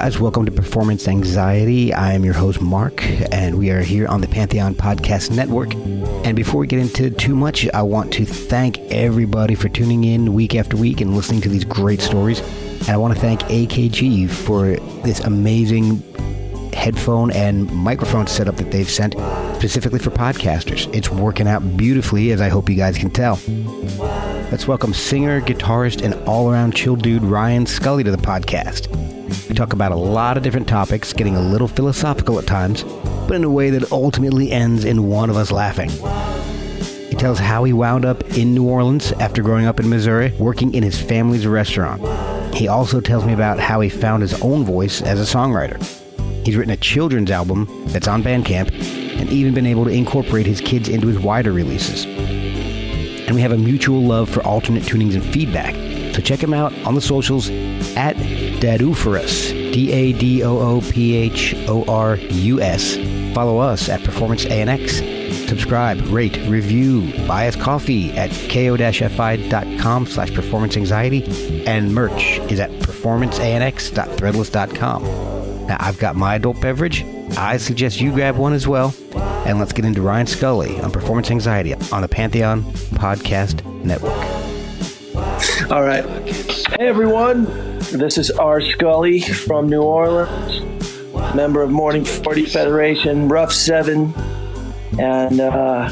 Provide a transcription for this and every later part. guys, welcome to Performance Anxiety. I am your host, Mark, and we are here on the Pantheon Podcast Network. And before we get into too much, I want to thank everybody for tuning in week after week and listening to these great stories. And I want to thank AKG for this amazing headphone and microphone setup that they've sent specifically for podcasters. It's working out beautifully, as I hope you guys can tell. Let's welcome singer, guitarist, and all-around chill dude Ryan Scully to the podcast. We talk about a lot of different topics, getting a little philosophical at times, but in a way that ultimately ends in one of us laughing. He tells how he wound up in New Orleans after growing up in Missouri, working in his family's restaurant. He also tells me about how he found his own voice as a songwriter. He's written a children's album that's on Bandcamp and even been able to incorporate his kids into his wider releases. And we have a mutual love for alternate tunings and feedback. So check him out on the socials at Dadoophorus, Dadoophorus. Follow us at Performance ANX. Subscribe, rate, review, buy us coffee at ko-fi.com/performanceanxiety. And merch is at performanceanx.threadless.com. Now, I've got my adult beverage. I suggest you grab one as well. And let's get into Ryan Scully on Performance Anxiety on the Pantheon Podcast Network. All right. Hey, everyone. This is R. Scully from New Orleans, member of Morning 40 Federation, Rough 7, and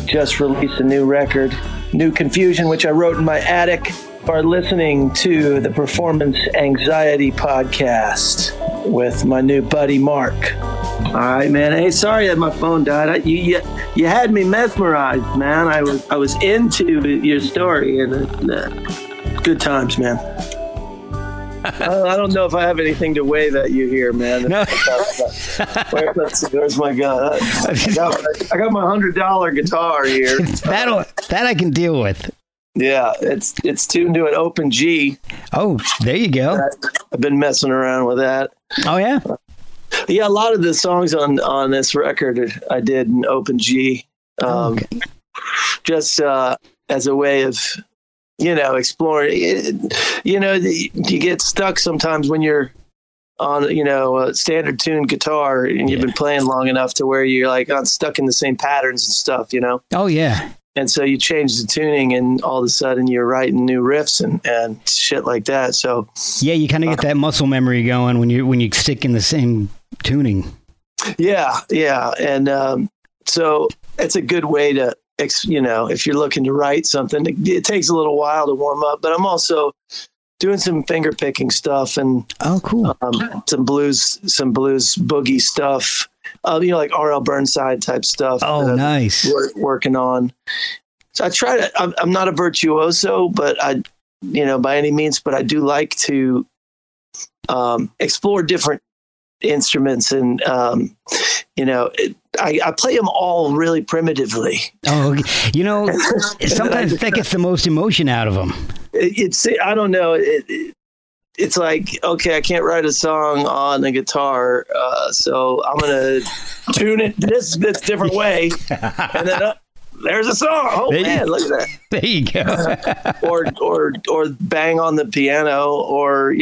just released a new record, New Confusion, which I wrote in my attic. Are listening to the Performance Anxiety Podcast with my new buddy Mark. All right, man. Hey, sorry that my phone died. You had me mesmerized, man. I was into your story, and good times, man. I don't know if I have anything to wave at you here, man. No. Where's my gun? I got my $100 guitar here. That I can deal with. Yeah, it's tuned to an open G. Oh, there you go. I've been messing around with that. Oh, yeah? Yeah, a lot of the songs on this record I did in open G. Okay. Just as a way of, exploring. You know, you get stuck sometimes when you're on, a standard tuned guitar and you've been playing long enough to where you're like stuck in the same patterns and stuff, Oh, yeah. And so you change the tuning and all of a sudden you're writing new riffs and shit like that. So yeah, you kind of get that muscle memory going when you stick in the same tuning. Yeah. Yeah. And so it's a good way to, if you're looking to write something, it takes a little while to warm up, but I'm also doing some finger picking stuff and cool. Some blues boogie stuff. Like R.L. Burnside type stuff. Oh, nice. Working on. So I try to, I'm not a virtuoso, but by any means, but I do like to explore different instruments and, I play them all really primitively. Oh, sometimes that gets the most emotion out of them. I don't know. It's like, okay, I can't write a song on a guitar, so I'm going to tune it this different way. And then there's a song. Oh, man, look at that. There you go. or bang on the piano or,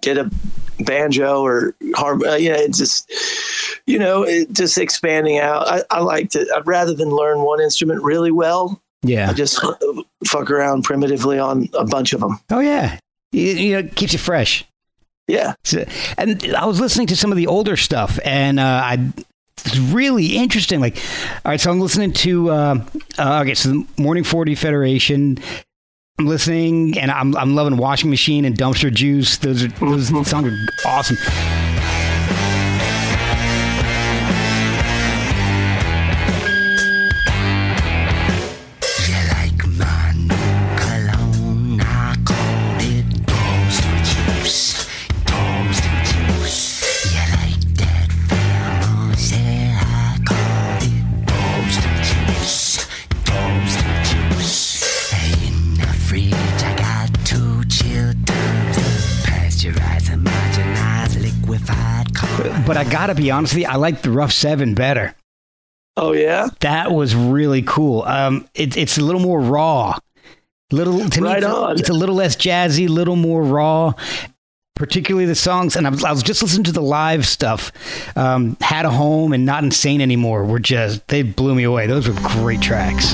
get a banjo or harp. Just expanding out. I like to, rather than learn one instrument really well, I just fuck around primitively on a bunch of them. Oh, yeah. It keeps you fresh. Yeah. So, and I was listening to some of the older stuff, and it's really interesting. Like, all right, so I'm listening to, so the Morning 40 Federation. I'm listening, and I'm loving Washing Machine and Dumpster Juice. Those songs are awesome. But I gotta be honest with you, I like the Rough 7 better. Oh, yeah? That was really cool. It's a little more raw. It's a little less jazzy, a little more raw. particularly the songs. And I was just listening to the live stuff. Had a Home and Not Insane Anymore were just, they blew me away. Those were great tracks.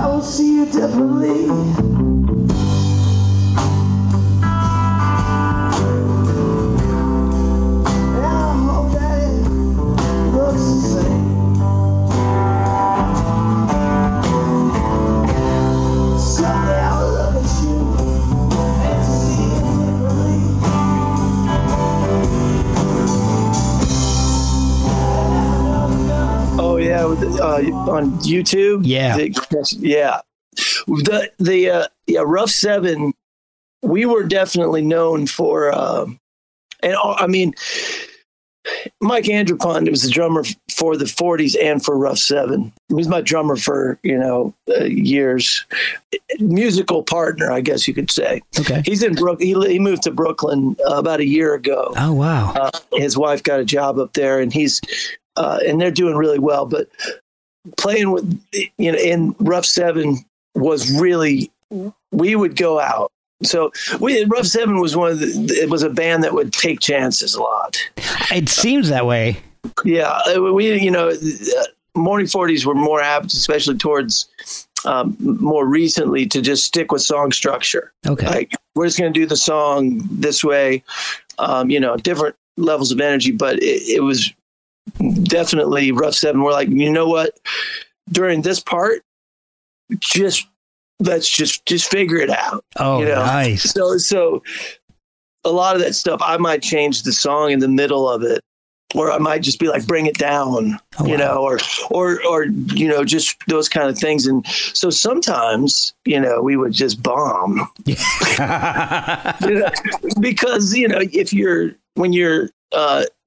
I'll see you differently. On YouTube, Rough 7, we were definitely known for, and I mean, Mike Andrepont was the drummer for the 40s and for Rough 7. He was my drummer for years, musical partner, I guess you could say. Okay, he's in he moved to Brooklyn about a year ago. Oh wow! His wife got a job up there, and he's and they're doing really well, but. Playing with, in Rough 7 was really, we would go out. So Rough 7 was it was a band that would take chances a lot. It seems that way. Yeah. We, Morning 40s were more apt, especially towards more recently, to just stick with song structure. Okay. Like, we're just going to do the song this way, different levels of energy, but it was definitely Rough 7. We're like, you know what? During this part, let's just figure it out. Oh, nice. So a lot of that stuff, I might change the song in the middle of it, or I might just be like, bring it down, or just those kind of things. And so sometimes, we would just bomb because, if you're, when you're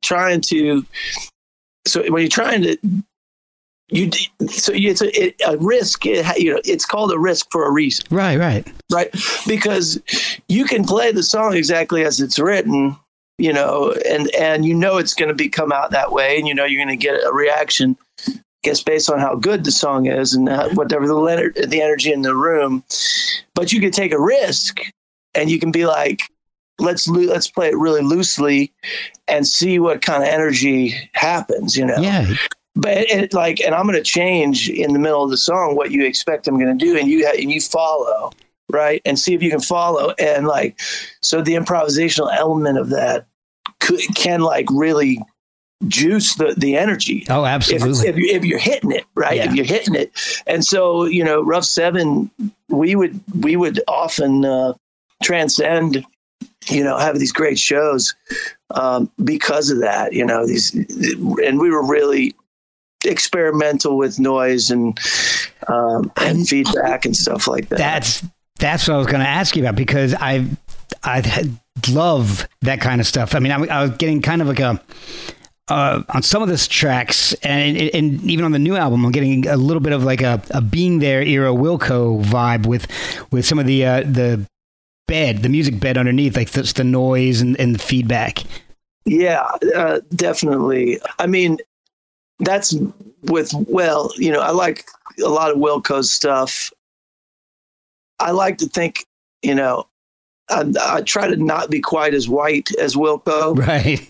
trying to, so when you're trying to, it's a risk. It's called a risk for a reason. Right. Because you can play the song exactly as it's written, and it's going to come out that way, and you're going to get a reaction. I guess based on how good the song is and whatever the energy in the room, but you could take a risk, and you can be like, let's play it really loosely and see what kind of energy happens, Yeah. But and I'm going to change in the middle of the song what you expect I'm going to do, and you follow, right? And see if you can follow, and so the improvisational element of that can really juice the energy. Oh, absolutely. If you're hitting it, right? Yeah. If you're hitting it, and so Rough 7, we would often transcend. Have these great shows because of that, and we were really experimental with noise and feedback and stuff like that. That's what I was going to ask you about, because I love that kind of stuff. I mean, I was getting kind of like a, on some of these tracks, and even on the new album, I'm getting a little bit of like a Being There era Wilco vibe with some of the bed, the music bed underneath, like that's the noise and the feedback. Yeah, definitely. I mean, that's I like a lot of Wilco's stuff. I like to think, I try to not be quite as white as Wilco. Right.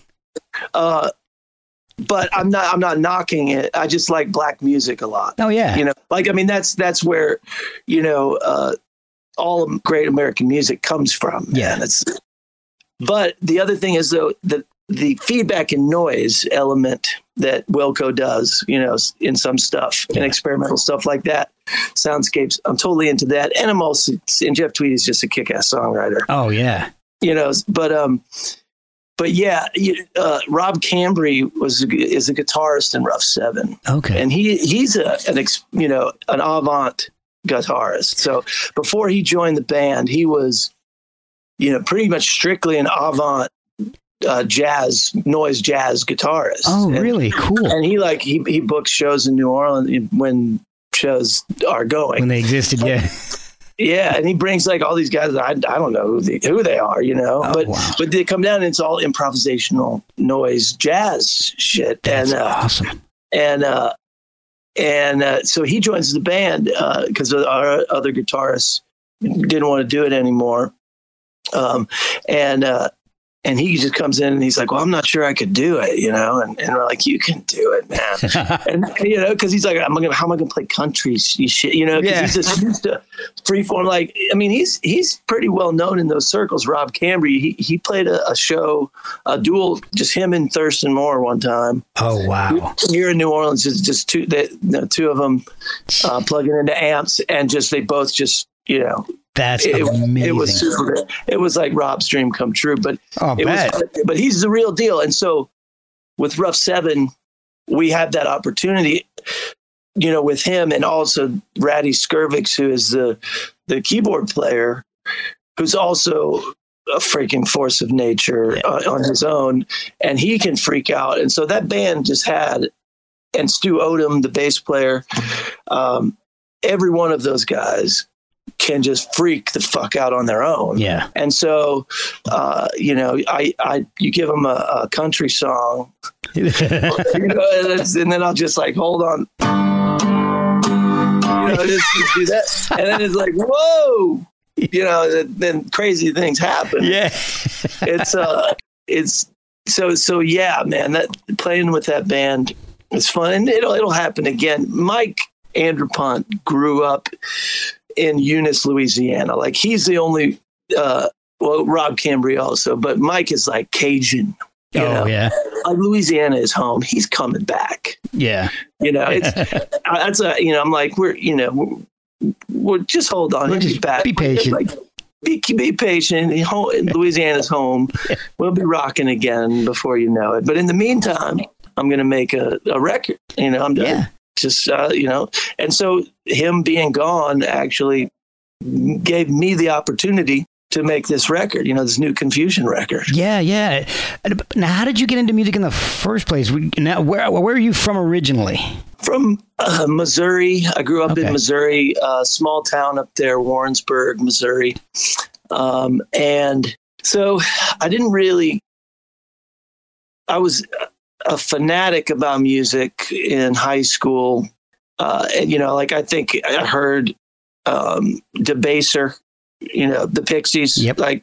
But I'm not knocking it. I just like black music a lot. Oh yeah. That's where, all of great American music comes from. Yeah. But the other thing is, though, the feedback and noise element that Wilco does, in some stuff and experimental stuff like that, soundscapes. I'm totally into that. And I'm also, and Jeff Tweedy is just a kick-ass songwriter. Oh yeah. Rob Cambry is a guitarist in Rough 7. Okay. And he's an avant guitarist. So before he joined the band, he was, pretty much strictly an avant noise jazz guitarist. Oh, really? Cool. And he books shows in New Orleans when shows are going. When they existed, yeah. Yeah, and he brings all these guys that I don't know who they are, Oh, but they come down and it's all improvisational noise jazz shit. That's awesome. So he joins the band because our other guitarist didn't want to do it anymore. And he just comes in and he's like, well, I'm not sure I could do it, you know? And we're like, you can do it, man. And, you know, cause he's like, how am I going to play country shit? You know, cause he's just a free form. Like, I mean, he's pretty well known in those circles. Rob Cambry, he played a show, a duel, just him and Thurston Moore one time. Oh, wow. Here in New Orleans, just two of them plugging into amps and just, they both just, you know, that's amazing. It was super. It was like Rob's dream come true, but he's the real deal. And so with Rough 7, we had that opportunity, you know, with him and also Ratty Skirvix, who is the keyboard player, who's also a freaking force of nature on his own, and he can freak out. And so that band just had, and Stu Odom, the bass player, every one of those guys can just freak the fuck out on their own. Yeah. And so, you know, you give them a country song, you know, and then I'll just like, hold on, you know, just do that. And then it's like, whoa, you know, then crazy things happen. Yeah. It's so yeah, man, that playing with that band is fun. And it'll happen again. Mike Andrepont grew up in Eunice, Louisiana. Like, he's the only Rob Cambry also, but Mike is like Cajun. You know? Yeah. Like, Louisiana is home. He's coming back. Yeah. You know, I'm like, we're just hold on. We'll just back. Be patient. Like, be patient. Louisiana's home. We'll be rocking again before you know it. But in the meantime, I'm going to make a record. You know, I'm done. Yeah. Just, you know, and so him being gone actually gave me the opportunity to make this record, you know, this New Confusion record. Yeah, yeah. Now, how did you get into music in the first place? Now, where are you from originally? From Missouri. I grew up in Missouri, a small town up there, Warrensburg, Missouri. And so I didn't really, I was a fanatic about music in high school. And, you know, like, I think I heard Debaser, you know, the Pixies, like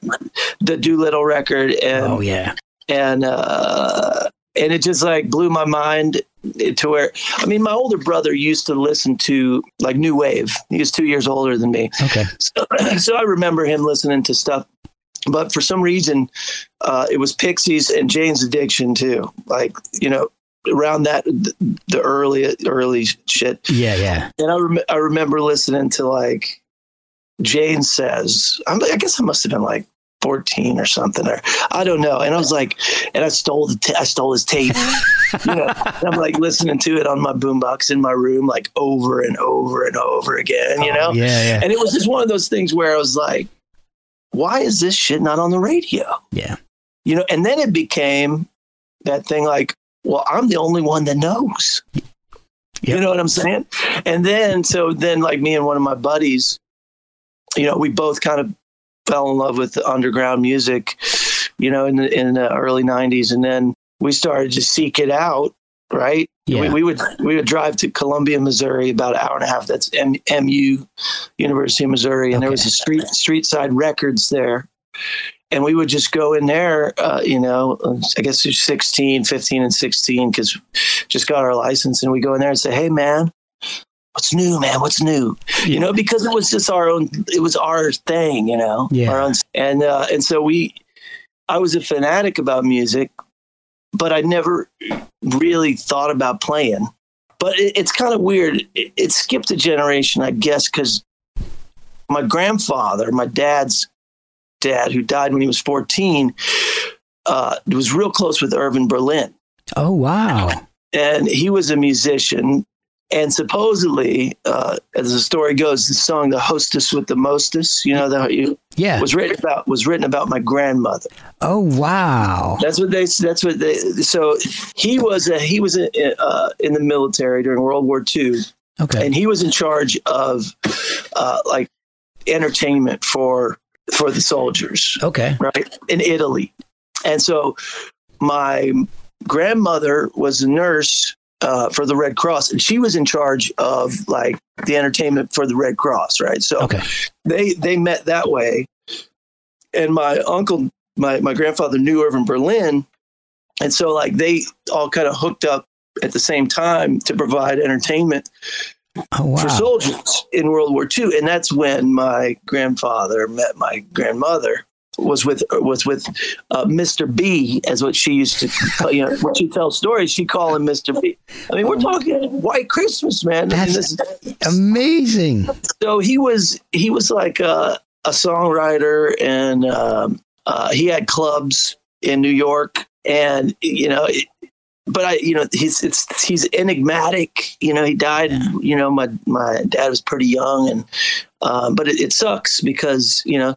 the Doolittle record. And, oh, yeah. And it just like blew my mind to where, I mean, my older brother used to listen to like new wave. He was 2 years older than me. Okay. So I remember him listening to stuff. But for some reason, it was Pixies and Jane's Addiction too. Like, you know, around that, the early shit. Yeah, yeah. And I remember listening to like Jane Says. I guess I must have been like 14 or something, or I don't know. And I was like, and I stole his tape. You know, and I'm like listening to it on my boombox in my room, like over and over and over again. You know, yeah. And it was just one of those things where I was like, why is this shit not on the radio? Yeah. You know, and then it became that thing like, well, I'm the only one that knows. Yep. You know what I'm saying? And then, like me and one of my buddies, you know, we both kind of fell in love with the underground music, you know, in the early 90s. And then we started to seek it out. Right. Yeah. We would drive to Columbia, Missouri, about an hour and a half. That's MU, University of Missouri. And there was a street side records there. And we would just go in there, you know, I guess 15 and 16, because just got our license. And we go in there and say, hey, man, what's new, man? What's new? Yeah. You know, because it was just it was our thing, you know, our own. And so I was a fanatic about music, but I never really thought about playing. But it's kind of weird. It skipped a generation, I guess, because my grandfather, my dad's dad, who died when he was 14, was real close with Irving Berlin. Oh, wow. And he was a musician. And supposedly, as the story goes, the song "The Hostess with the Mostess," you know, was written about my grandmother. Oh, wow! That's what they. So he was in the military during World War II. Okay, and he was in charge of like entertainment for the soldiers. Okay, right in Italy, and so my grandmother was a nurse for the Red Cross, and she was in charge of like the entertainment for the Red Cross, right? So they met that way. And my uncle, my grandfather knew her in Berlin, and so like they all kind of hooked up at the same time to provide entertainment for soldiers in World War II. And that's when my grandfather met my grandmother. Was with Mr. B, as what she used to tell, you know, when she tells stories, she called him Mr. B. I mean, we're talking White Christmas, man. That's amazing. So he was like a songwriter, and he had clubs in New York, and you know, he's enigmatic. You know, he died. Yeah. You know, my dad was pretty young, and but it sucks because you know.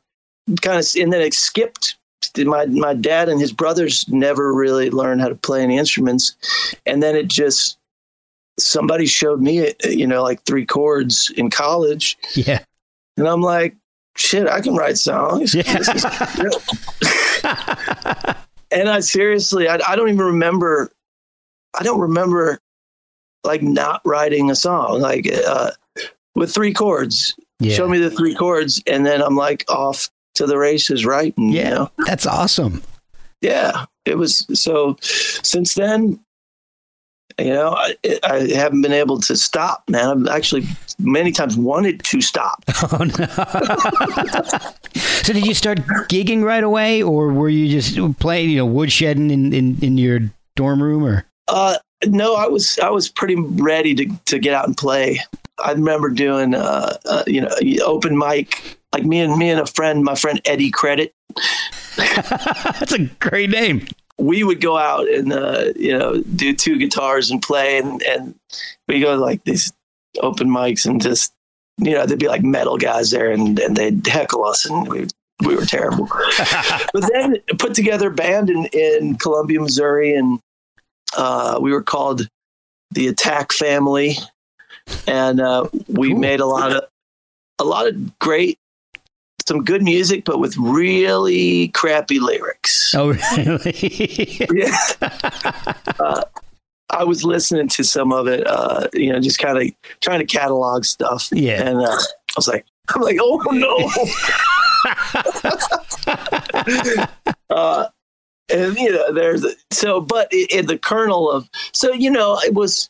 Kind of, and then it skipped. My dad and his brothers never really learned how to play any instruments, and then it just somebody showed me, you know, like three chords in college. Yeah, and I'm like, shit, I can write songs. Yeah. And I seriously, I don't even remember. I don't remember like not writing a song like with three chords. Yeah. Show me the three chords, and then I'm like off to the races writing. Yeah, you know? That's awesome. Yeah, it was. So since then, you know, I haven't been able to stop, man. I've actually many times wanted to stop. Oh, no. So did you start gigging right away, or were you just playing, you know, woodshedding in your dorm room? Or no, I was pretty ready to get out and play. I remember doing, you know, open mic, like me and a friend, my friend Eddie Credit. That's a great name. We would go out and, you know, do two guitars and play, and we go like these open mics and just, you know, there'd be like metal guys there, and they'd heckle us, and we were terrible. But then put together a band in Columbia, Missouri, and we were called the Attack Family. And we made a lot of great, some good music, but with really crappy lyrics. Oh, really? Yeah. I was listening to some of it, you know, just kind of trying to catalog stuff. Yeah. And I was like, oh no. And you know, but in the kernel of, so you know, it was.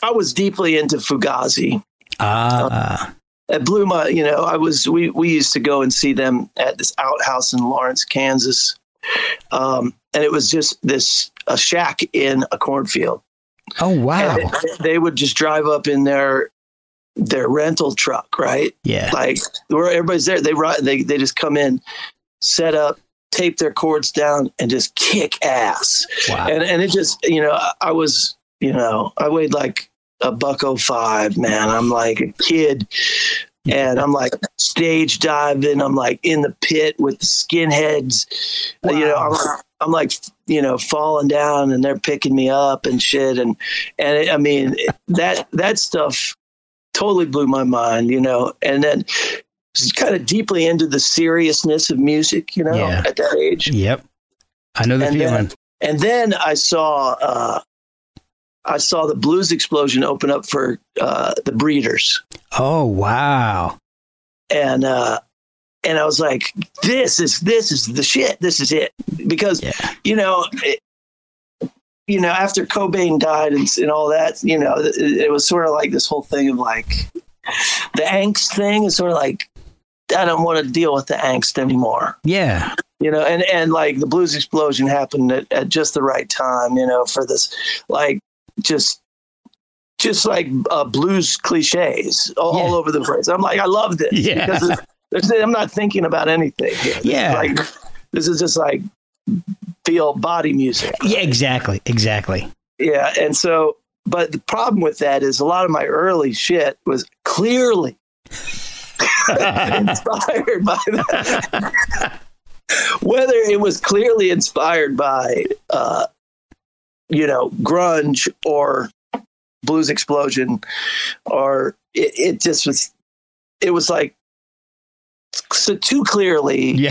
I was deeply into Fugazi. It blew my, you know, we used to go and see them at this outhouse in Lawrence, Kansas. And it was just a shack in a cornfield. Oh, wow. And they would just drive up in their rental truck, right? Yeah. Like where everybody's there. They just come in, set up, tape their cords down, and just kick ass. Wow. And it just, you know, I was, you know, I weighed like a buck 05, man. I'm like a kid, and I'm like stage diving. I'm like in the pit with the skinheads. Wow. You know, I'm like, you know, falling down, and they're picking me up and shit. And I mean, that stuff totally blew my mind, you know. And then just kind of deeply into the seriousness of music, you know, at that age. Yep, I know the feeling. And then I saw. I saw the Blues Explosion open up for the Breeders. Oh, wow. And I was like, this is the shit. This is it. Because, you know, after Cobain died and all that, you know, it was sort of like this whole thing of like the angst thing is sort of like, I don't want to deal with the angst anymore. Yeah. You know, and like the Blues Explosion happened at just the right time, you know, for this, like, just like blues cliches all over the place. I'm like, I love this because I'm not thinking about anything. Yeah. Like, this is just like feel body music. Yeah, exactly. Yeah. And so, but the problem with that is a lot of my early shit was clearly inspired by that. Whether it was clearly inspired by, you know, grunge or Blues Explosion, or it just was, it was like, so too clearly, you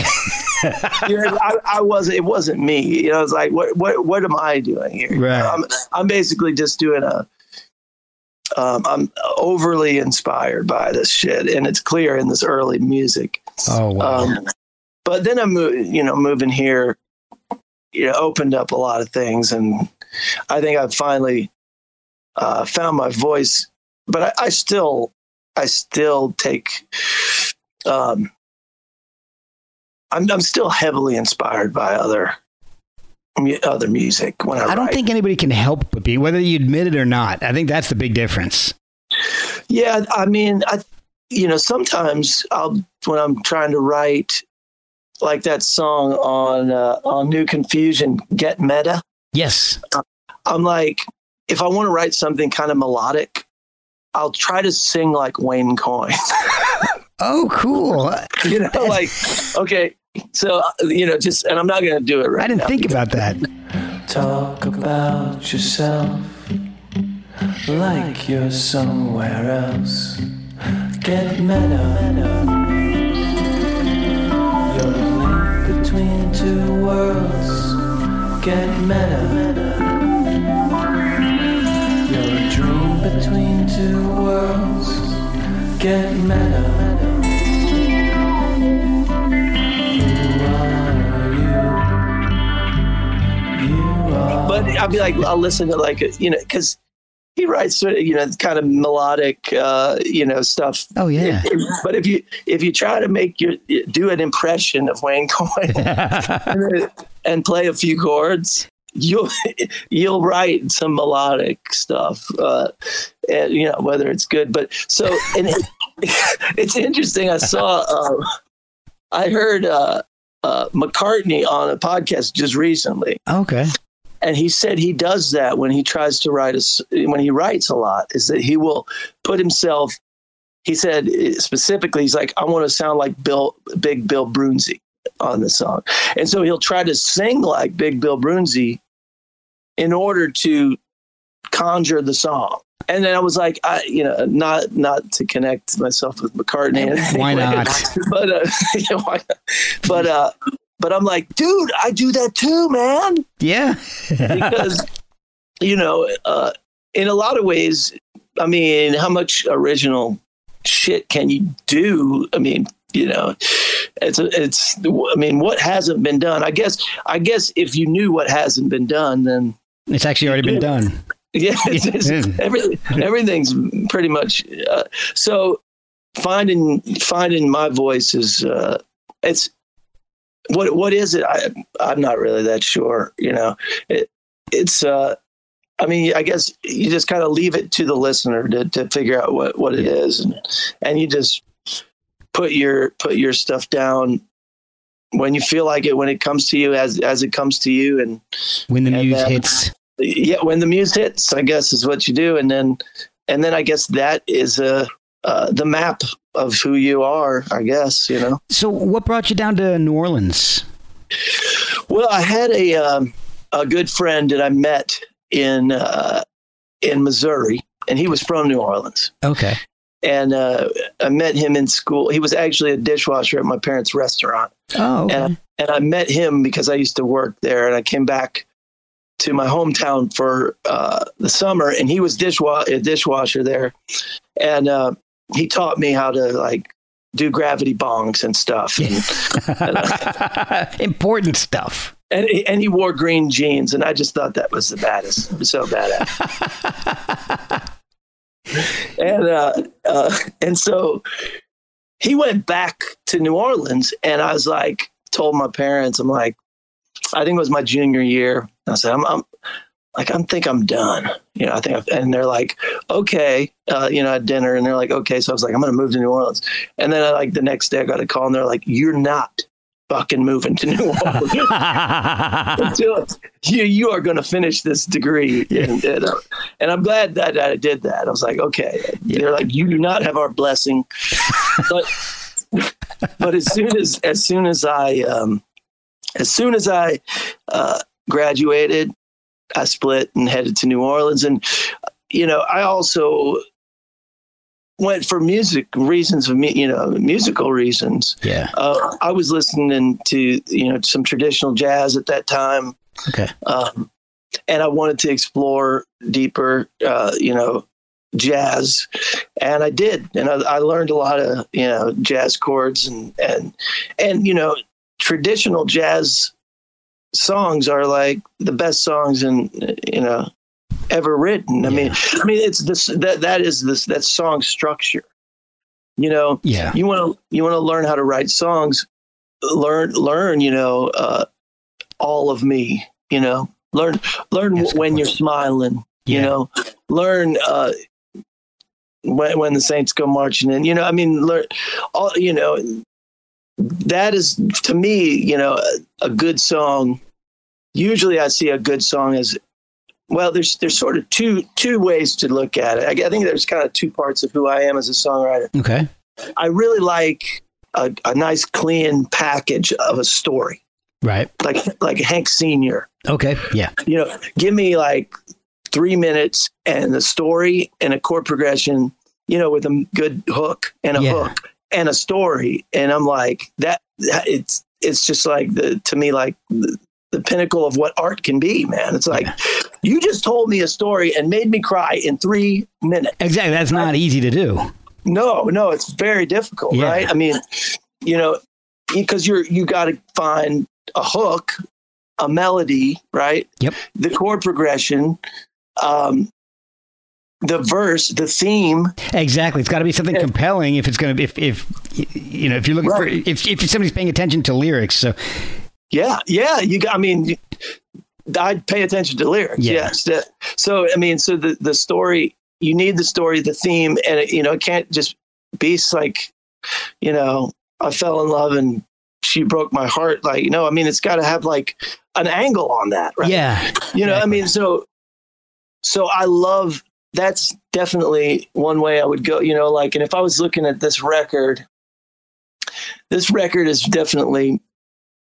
know, I wasn't, it wasn't me, you know, it's like, what am I doing here? Right. You know, I'm basically just doing I'm overly inspired by this shit, and it's clear in this early music. Oh, wow. But then I'm, moving here, opened up a lot of things, and I think I've finally found my voice. But I still take. I'm still heavily inspired by other music when I don't think anybody can help but be, whether you admit it or not. I think that's the big difference. Yeah, I mean, sometimes when I'm trying to write, like that song on New Confusion, Get Meta. Yes, I'm like, if I want to write something kind of melodic, I'll try to sing like Wayne Coyne. Oh, cool. Okay. So, and I'm not going to do it right now. I didn't think about that. Talk about yourself like you're somewhere else. Get meta. You're a link between two worlds. Get meta. You're a dream between two worlds. Get meta. But I'll be like, I'll listen to because he writes, kind of melodic, stuff. Oh yeah. But if you try to do an impression of Wayne Coyne and play a few chords, you'll write some melodic stuff, and whether it's good. But so, and it's interesting. I saw, I heard McCartney on a podcast just recently. Okay. And he said he does that when he tries to when he writes a lot, is that he will put himself, he said specifically, he's like, I want to sound like Big Bill Broonzy on the song. And so he'll try to sing like Big Bill Broonzy in order to conjure the song. And then I was like, not to connect myself with McCartney. Why not? But I'm like, dude, I do that too, man. Yeah. Because, in a lot of ways, I mean, how much original shit can you do? I mean, what hasn't been done? I guess if you knew what hasn't been done, then it's actually already been done. Yeah. Everything's pretty much. So finding my voice is, it's, What is it? I'm not really that sure. It's I mean, I guess you just kind of leave it to the listener to figure out what it is, and you just put your stuff down when you feel like it, when it comes to you, as it comes to you, and when the muse hits. Yeah, when the muse hits, I guess is what you do, and then I guess that is the map of who you are, I guess, So what brought you down to New Orleans? Well, I had a good friend that I met in Missouri, and he was from New Orleans. Okay. And I met him in school. He was actually a dishwasher at my parents' restaurant. Oh. Okay. And I met him because I used to work there, and I came back to my hometown for the summer, and he was a dishwasher there. And he taught me how to do gravity bongs and stuff, and important stuff. And he wore green jeans, and I just thought that was the baddest. It was so badass. And so he went back to New Orleans, and I was like, told my parents, I'm like, I think it was my junior year. I said, I think I'm done. And they're like, okay, at dinner, and they're like, okay. So I was like, I'm going to move to New Orleans. And then the next day I got a call, and they're like, you're not fucking moving to New Orleans. You are going to finish this degree. Yeah. And I'm glad that I did that. I was like, okay. Yeah. They're like, you do not have our blessing. But as soon as I graduated, I split and headed to New Orleans. And, I also went for musical reasons. Yeah. I was listening to, some traditional jazz at that time. Okay. And I wanted to explore deeper, jazz, and I did, and I learned a lot of, you know, jazz chords and you know, traditional jazz songs are like the best songs in, you know, ever written. I mean, it's this, that is this, that song structure, you know. Yeah. You want to learn how to write songs, learn, you know, all of me, you know, learn when you're smiling, you know, learn, when the Saints go marching in, you know, I mean, learn all, you know, that is to me, you know, a good song. Usually I see a good song as, well, there's sort of two ways to look at it. I think there's kind of two parts of who I am as a songwriter. Okay. I really like a nice clean package of a story. Right. Like Hank Sr. Okay. Yeah. You know, give me like 3 minutes and the story and a chord progression, you know, with a good hook and a hook and a story. And I'm like, that it's just like to me, like the pinnacle of what art can be, man. It's like, you just told me a story and made me cry in 3 minutes. Exactly. That's not easy to do. No, it's very difficult. Yeah. Right. I mean, you know, because you got to find a hook, a melody, right? Yep. The chord progression, the verse, the theme. Exactly. It's got to be something compelling if it's going to be, if you know, if you're looking for, if somebody's paying attention to lyrics. So yeah. I'd pay attention to lyrics. Yeah. Yes. So, I mean, so the story, you need the story, the theme, and it, you know, it can't just be like, you know, I fell in love and she broke my heart. Like, you know, I mean, it's got to have like an angle on that. Right. Yeah. You know, I mean, so I love, that's definitely one way I would go, you know, like, and if I was looking at this record is definitely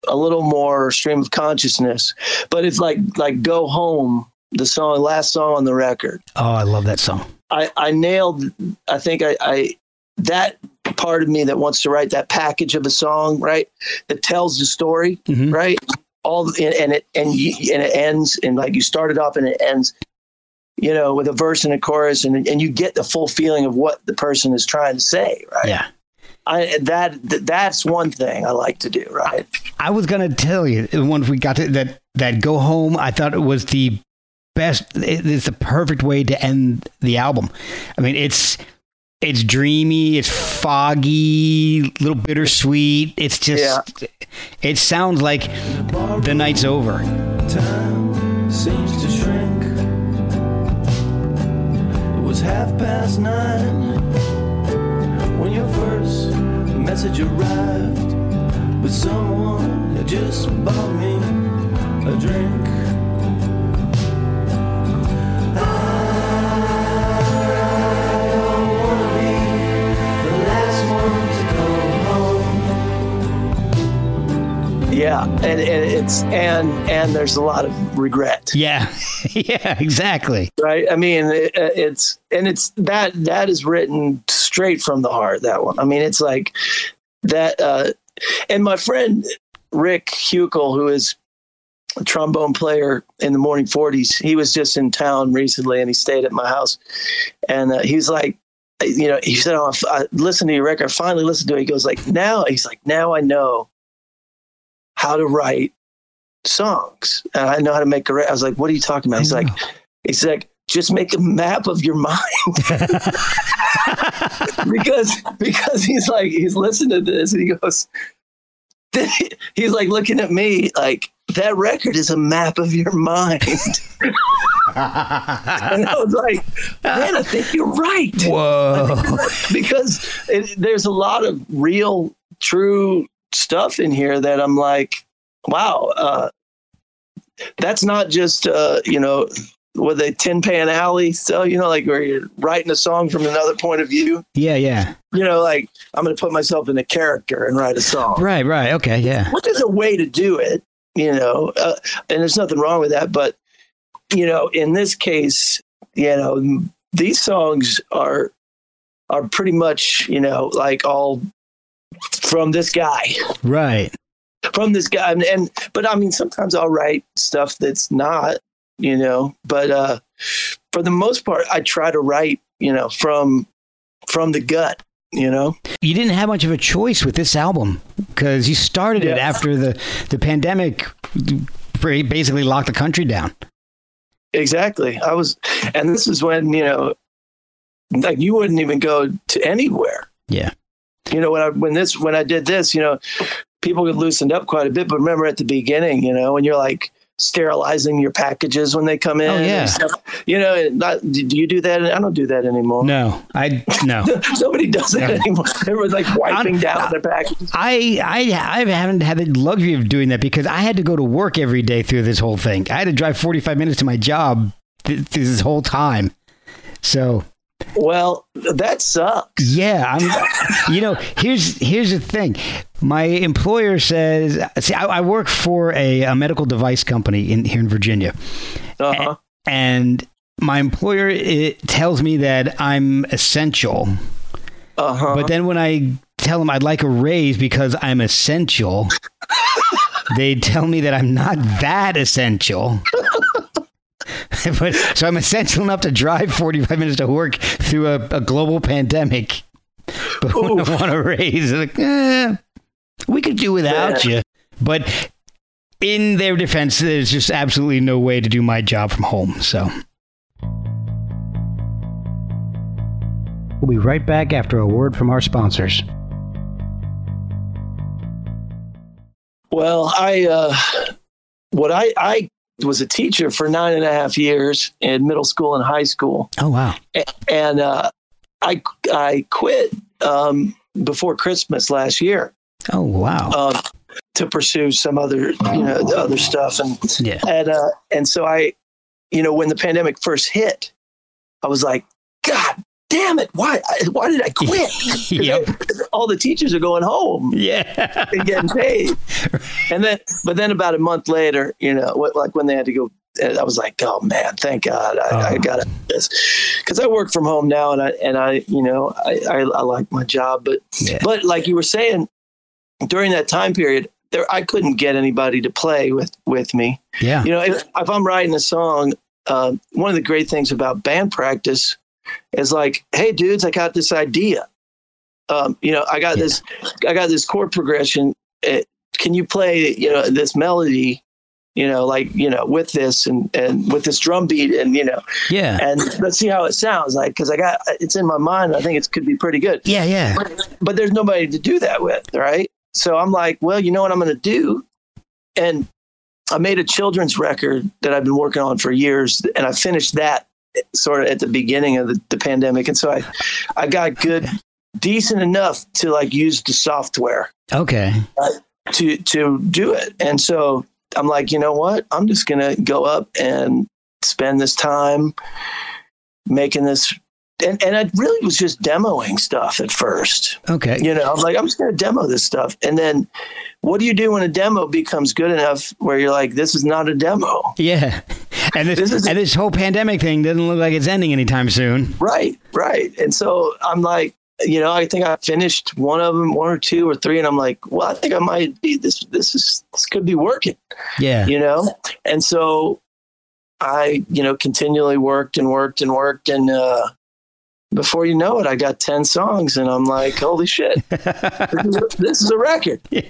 a little more stream of consciousness, but it's like Go Home, the song, last song on the record. Oh, I love that song. I think that part of me that wants to write that package of a song, right, that tells the story, mm-hmm. right, all and it ends, and like you started off and it ends, you know, with a verse and a chorus, and you get the full feeling of what the person is trying to say, right? Yeah. That's one thing I like to do, right? I was gonna tell you once we got to that Go Home, I thought it was the best. It's the perfect way to end the album. I mean, it's dreamy, it's foggy, a little bittersweet. It's just, it sounds like the night's over. Time seems to shrink. It was 9:30 when your first message arrived. But someone had just bought me a drink. Yeah, and there's a lot of regret. Yeah, yeah, exactly. Right. I mean, it's that is written straight from the heart. That one. I mean, it's like that. And my friend Rick Huckel, who is a trombone player in the Morning 40s, he was just in town recently, and he stayed at my house, and he's like, you know, he said, "Oh, I listened to your record. I finally listened to it." He goes, "Like now," he's like, "Now I know how to write songs, and I know how to make a record." I was like, "What are you talking about?" He's like, "Just make a map of your mind." because he's like, he's listened to this and he goes, he's like looking at me like, "That record is a map of your mind." And I was like, "Man, I think you're right." Whoa! Because there's a lot of real, true stuff in here that I'm like, wow, that's not just, you know, with a Tin Pan Alley. So, you know, like where you're writing a song from another point of view. Yeah. Yeah. You know, like I'm going to put myself in a character and write a song. Right. Right. Okay. Yeah. Which is a way to do it, you know, and there's nothing wrong with that. But, you know, in this case, you know, these songs are pretty much, you know, like all from this guy. Right. From this guy. And but I mean, sometimes I'll write stuff that's not, you know, but for the most part, I try to write you know, from the gut, you know. You didn't have much of a choice with this album because you started it after the pandemic basically locked the country down. Exactly. And this is when, you know, like you wouldn't even go to anywhere. Yeah. You know, when I did this, you know, people get loosened up quite a bit. But remember at the beginning, you know, when you're like sterilizing your packages when they come in, and stuff, you know, do you do that? I don't do that anymore. No. Nobody does that anymore. Everyone's like wiping down their packages. I haven't had the luxury of doing that because I had to go to work every day through this whole thing. I had to drive 45 minutes to my job this whole time. So. Well, that sucks. Yeah. You know, here's the thing. My employer says, see, I work for a medical device company here in Virginia. Uh-huh. And my employer tells me that I'm essential. Uh-huh. But then when I tell them I'd like a raise because I'm essential, they tell me that I'm not that essential. So I'm essential enough to drive 45 minutes to work through a global pandemic, but when I want to raise, like, we could do without you. But in their defense, there's just absolutely no way to do my job from home. So we'll be right back after a word from our sponsors. Well, I was a teacher for 9.5 years in middle school and high school. Oh, wow. And I quit before Christmas last year. Oh, wow. To pursue some other, you know, other stuff. And so I, you know, when the pandemic first hit, I was like, God damn it. Why did I quit? Yep. All the teachers are going home. Yeah. And getting paid. But then about a month later, you know, like when they had to go, I was like, oh man, thank God. I got to do this. Cause I work from home now and I, you know, I like my job, but like you were saying, during that time period there, I couldn't get anybody to play with me. Yeah. You know, if I'm writing a song, one of the great things about band practice is like, hey dudes, I got this idea. You know, I got this chord progression. Can you play, you know, this melody, you know, like, you know, with this and with this drum beat and, you know, yeah. And let's see how it sounds like, cause it's in my mind. I think it could be pretty good. Yeah. Yeah. But there's nobody to do that with. Right. So I'm like, well, you know what I'm going to do? And I made a children's record that I've been working on for years. And I finished that sort of at the beginning of the pandemic. And so I got decent enough to like use the software. Okay. To do it. And so I'm like, you know what? I'm just going to go up and spend this time making this. And I really was just demoing stuff at first. Okay. You know, I'm like, I'm just going to demo this stuff. And then what do you do when a demo becomes good enough where you're like, this is not a demo? Yeah. And this whole pandemic thing doesn't look like it's ending anytime soon. Right. Right. And so I'm like, you know, I think I finished one of them, one or two or three. And I'm like, well, I think I might be, this could be working. Yeah. You know? And so I, you know, continually worked. And, before you know it, I got 10 songs and I'm like, holy shit, this is a record. Yeah.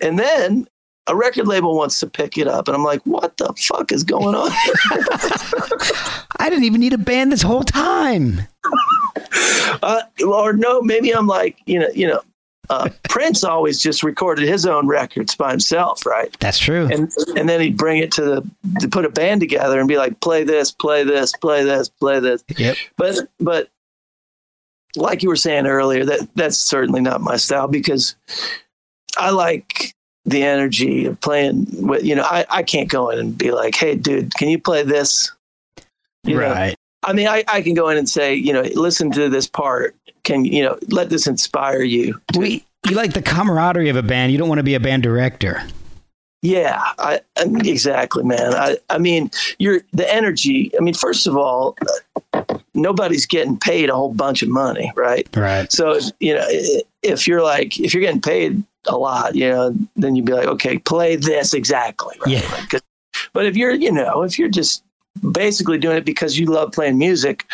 And then a record label wants to pick it up. And I'm like, what the fuck is going on? I didn't even need a band this whole time. Or no, maybe I'm like, you know, Prince always just recorded his own records by himself, right? That's true. And then he'd bring it to put a band together and be like, play this, play this, play this, play this. Yep. But like you were saying earlier, that's certainly not my style because I like the energy of playing with, you know, I can't go in and be like, hey dude, can you play this? You right. Know? I mean, I can go in and say, you know, listen to this part. Can you know? Let this inspire you. You like the camaraderie of a band. You don't want to be a band director. Yeah, exactly, man. I mean, you're the energy. I mean, first of all, nobody's getting paid a whole bunch of money, right? Right. So you know, if you're getting paid a lot, you know, then you'd be like, okay, play this exactly. Right? Yeah. Like, but if you're just basically doing it because you love playing music,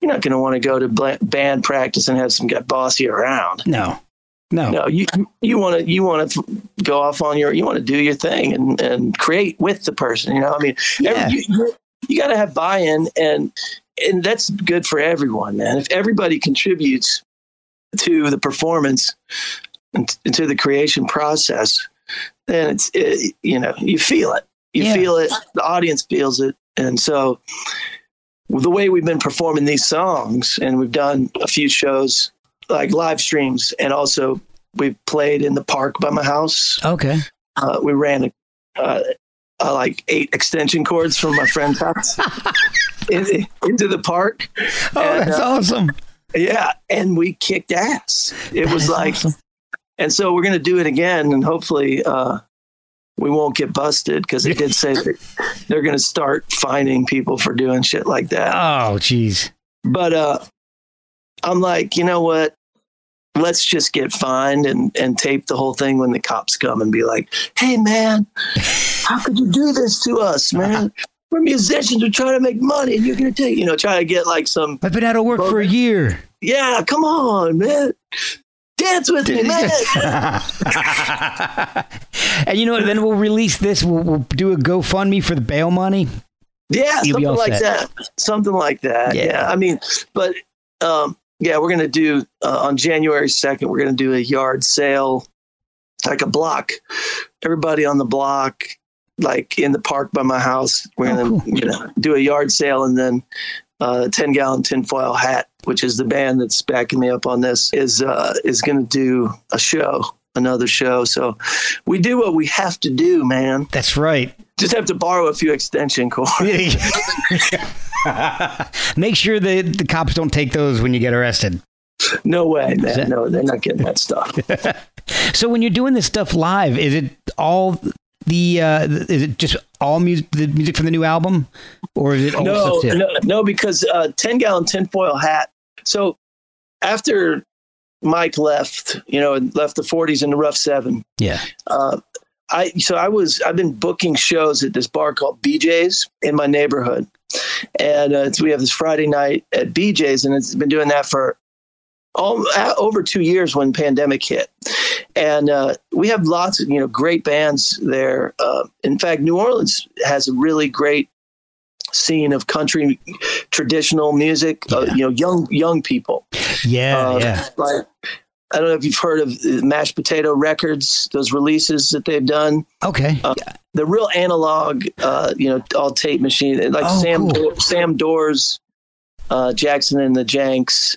you're not going to want to go to band practice and have some guy boss you around. No. You want to do your thing and create with the person. You know, I mean, you got to have buy-in, and that's good for everyone, man. If everybody contributes to the performance and to the creation process, then you feel it. You feel it. The audience feels it. And so the way we've been performing these songs, and we've done a few shows like live streams, and also we played in the park by my house. Okay. We ran like 8 extension cords from my friend's house into the park. Oh, and that's awesome. Yeah. And we kicked ass. It was awesome. And so we're going to do it again, and hopefully we won't get busted, because they did say that they're going to start fining people for doing shit like that. Oh, geez. But I'm like, you know what? Let's just get fined and tape the whole thing when the cops come and be like, hey, man, how could you do this to us, man? We're musicians. We're trying to make money, and you're going to take, try to get like some. I've been out of work for a year. Yeah, come on, man. Dance with me, man. And then we'll release this. We'll do a GoFundMe for the bail money. Yeah, something like that. Yeah. I mean, but we're going to do on January 2nd, we're going to do a yard sale, like a block. Everybody on the block, like in the park by my house, we're going to do a yard sale, and then 10 Gallon Tinfoil Hat, which is the band that's backing me up on this, is going to do another show. So we do what we have to do, man. That's right. Just have to borrow a few extension cords. Make sure the cops don't take those when you get arrested. No way, man. No, they're not getting that stuff. So when you're doing this stuff live, is it all the music from the new album, or is it all stuff too? No, because 10 Gallon Tinfoil Hat. So after Mike left, and left the 40s and the Rough 7. Yeah. I've been booking shows at this bar called BJ's in my neighborhood. And we have this Friday night at BJ's, and it's been doing that for over 2 years when pandemic hit. And we have lots of, great bands there. In fact, New Orleans has a really great scene of country traditional music, young people. Yeah, yeah. Like, I don't know if you've heard of Mashed Potato Records, those releases that they've done. Okay. The real analog, all tape machine, like Sam Doors, Jackson and the Janks,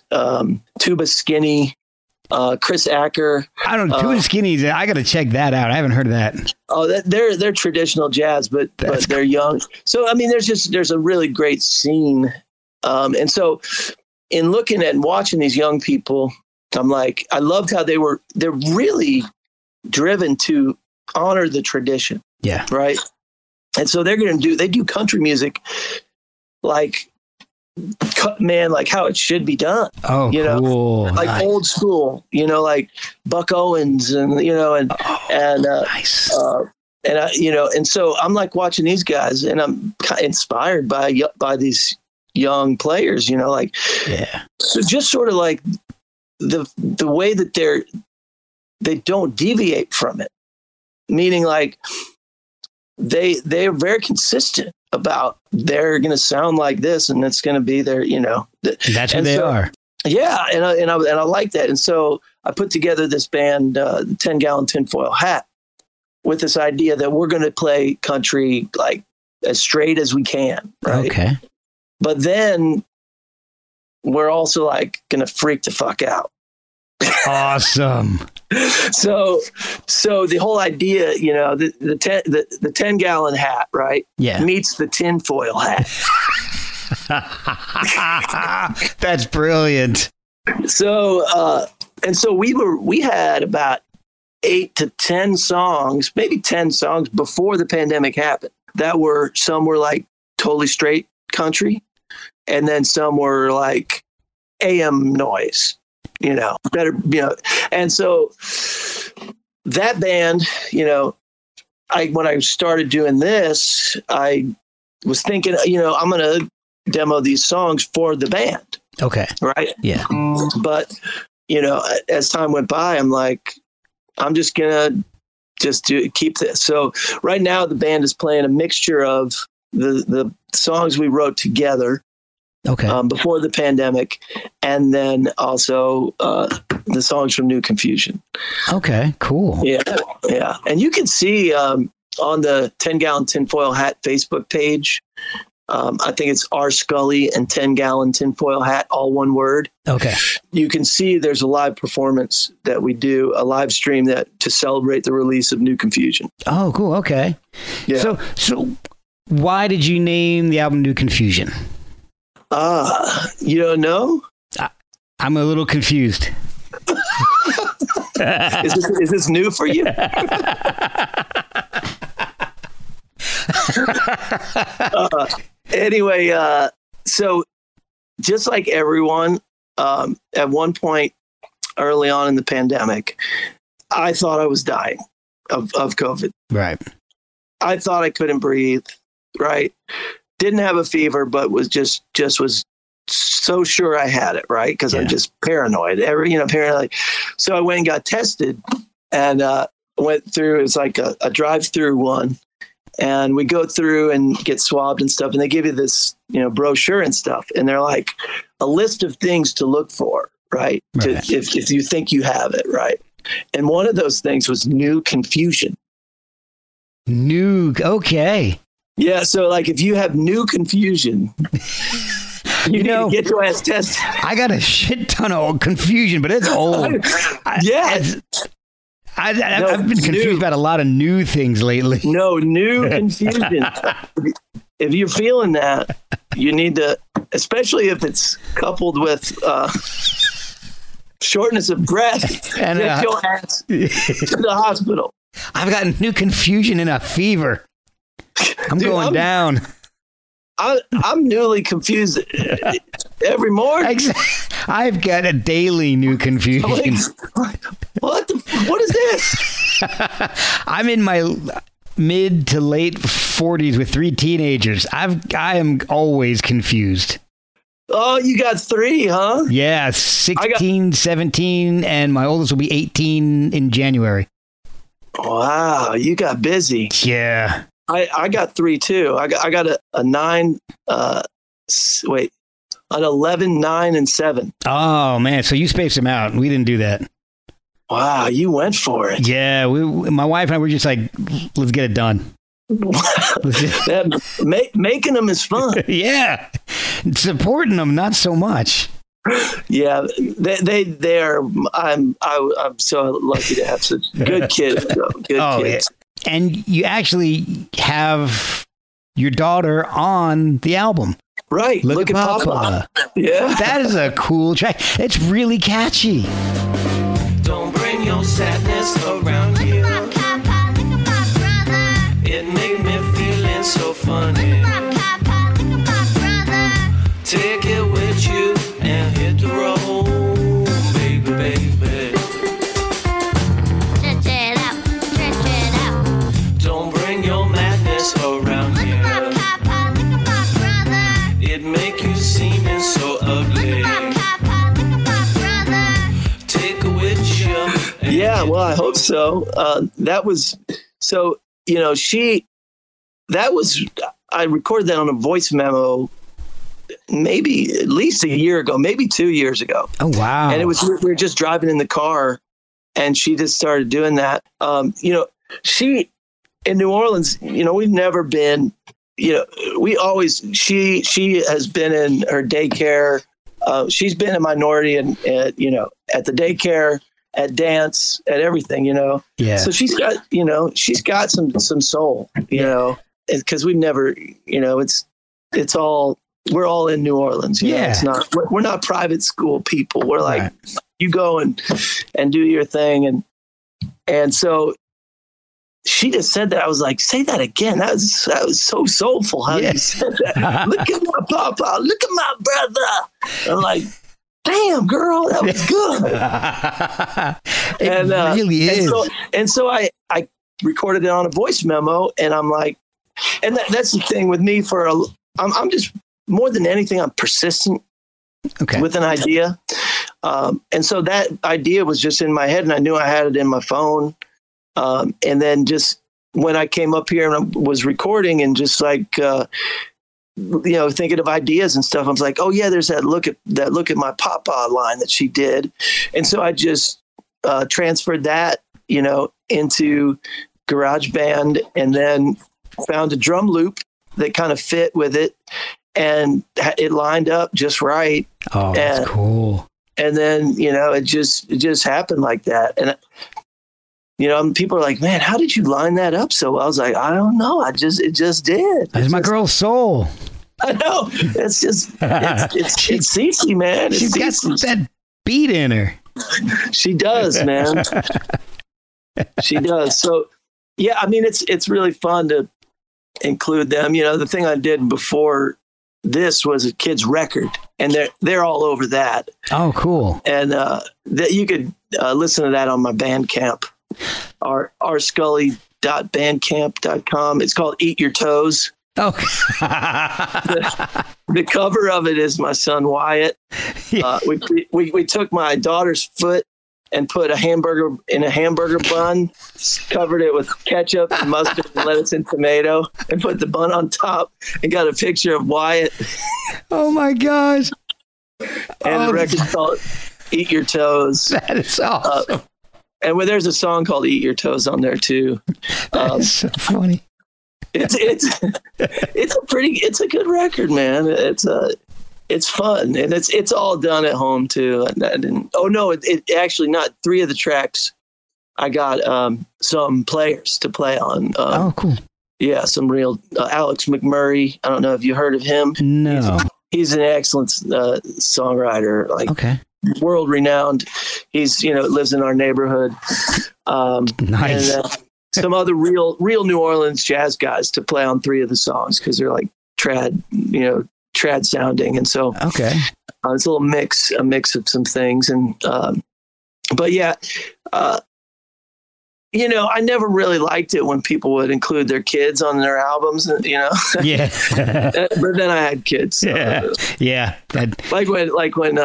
Tuba Skinny, Chris Acker. I don't know. Tuba Skinny's, I got to check that out. I haven't heard of that. Oh, they're traditional jazz, but they're young. So, I mean, there's a really great scene. And so in looking at and watching these young people, I'm like, I loved how they're really driven to honor the tradition. Yeah. Right. And so they do country music like, man, like how it should be done. Oh, cool. Like nice. Old school, like Buck Owens nice. And so I'm like watching these guys, and I'm inspired by these young players, So just sort of like the way that they don't deviate from it, meaning like they are very consistent about they're going to sound like this, and it's going to be their, that's who they are. Yeah. And I like that. And so I put together this band, 10 Gallon Tinfoil Hat, with this idea that we're going to play country like as straight as we can. Right? Okay. But then we're also like going to freak the fuck out. Awesome. So the whole idea, the 10 Gallon Hat, right? Yeah. Meets the tinfoil hat. That's brilliant. So, we had about 8 to 10 songs, maybe 10 songs before the pandemic happened that some were like totally straight country. And then some were like AM noise. And so that band, when I started doing this, I was thinking, I'm going to demo these songs for the band. Okay. Right? Yeah. But, you know, as time went by, I'm like, I'm just going to just keep this. So right now the band is playing a mixture of the songs we wrote together. Okay. Before the pandemic, and then also the songs from New Confusion. Okay, cool. Yeah, yeah. And you can see on the 10 Gallon Tinfoil Hat Facebook page, I think it's R. Scully and 10 Gallon Tinfoil Hat, all one word. Okay. You can see there's a live performance that we do, a live stream to celebrate the release of New Confusion. Oh, cool. Okay. Yeah. So why did you name the album New Confusion? You don't know? I'm a little confused. Is this new for you? Anyway, so just like everyone, at one point early on in the pandemic, I thought I was dying of COVID. Right. I thought I couldn't breathe. Right. Didn't have a fever, but was just was so sure I had it, right? Because I'm just paranoid. Paranoid. So I went and got tested, and went through. It's like a drive-through one, and we go through and get swabbed and stuff. And they give you this, brochure and stuff, and they're like a list of things to look for, right? Right. If you think you have it, right? And one of those things was New Confusion. Okay. Yeah, so like if you have New Confusion, you need to get your ass tested. I got a shit ton of old confusion, but it's old. I've been confused about a lot of new things lately. No, New Confusion. If you're feeling that, you need to, especially if it's coupled with shortness of breath, and get your ass to the hospital. I've got New Confusion and a fever. I'm down. I'm newly confused every morning. I've got a daily New Confusion. Like, what is this? I'm in my mid to late 40s with 3 teenagers. I am always confused. Oh, you got 3, huh? Yeah, 16, 17, and my oldest will be 18 in January. Wow, you got busy. Yeah. I got 3 too. I got a 9, an 11, 9, and 7. Oh man! So you spaced them out. We didn't do that. Wow, you went for it. Yeah, my wife and I were just like, let's get it done. Making them is fun. Yeah, supporting them not so much. Yeah, they are. I'm so lucky to have such good kids. Good kids. Yeah. And you actually have your daughter on the album. Right. Look at Papa. Yeah. That is a cool track. It's really catchy. Don't bring your sadness around here. Look at my Papa. Look at my brother. It made me feeling so funny. Look at my Papa. Look at my brother. Take it with you and hit the road, baby. Around look here. At my papa, look at my brother. It make you seem so ugly. Look at my papa, look at my brother. Take a witch. Yeah, well, I hope so. I recorded that on a voice memo maybe at least a year ago, maybe 2 years ago. Oh, wow. And it was, we were just driving in the car and she just started doing that. In New Orleans, we've never been, she has been in her daycare. She's been a minority and at the daycare, at dance, at everything, Yeah. So she's got, some soul, because we've never, it's all, we're all in New Orleans. Yeah. It's not, we're not private school people. We're like, you go and do your thing. And so, she just said that. I was like, say that again. That was so soulful how you said that. Look at my papa. Look at my brother. I'm like, damn, girl, that was good. It really is. And so I recorded it on a voice memo, and I'm like, and that's the thing with me I'm just more than anything, I'm persistent. okay. with an idea. And so that idea was just in my head, and I knew I had it in my phone. And then just when I came up here and I was recording and just like, you know, thinking of ideas and stuff, I was like, oh yeah, there's that look at my papa line that she did. And so I just transferred that, you know, into GarageBand, and then found a drum loop that kind of fit with it, and it lined up just right. Oh, that's cool. And then, you know, it just happened like that. And, you know, people are like, man, how did you line that up so well? I was like, I don't know. It just did. It's my girl's soul. I know. It's just, it's Cece, man. She's got that beat in her. She does, man. She does. So, yeah, I mean, it's really fun to include them. You know, the thing I did before this was a kid's record, and they're all over that. Oh, cool. And that you could listen to that on my Bandcamp. rscully.bandcamp.com. It's called Eat Your Toes. Oh. The cover of it is my son Wyatt. Yeah. We took my daughter's foot and put a hamburger in a hamburger bun, covered it with ketchup and mustard and lettuce and tomato, and put the bun on top, and got a picture of Wyatt. Oh my gosh. And the record's called Eat Your Toes. That is awesome. And when there's a song called "Eat Your Toes" on there too. That's so funny. It's a good record, man. It's fun, and it's all done at home too. It actually not three of the tracks. I got some players to play on. Oh, cool. Yeah, some real Alex McMurray. I don't know if you heard of him. No. He's an excellent songwriter. Like, okay. World renowned. He's, you know, lives in our neighborhood. Nice. And, some other real New Orleans jazz guys to play on three of the songs, because they're like trad sounding, and so okay, it's a little mix of some things, and but yeah, you know, I never really liked it when people would include their kids on their albums, you know? Yeah. But then I had kids. So. Yeah. Yeah. Like when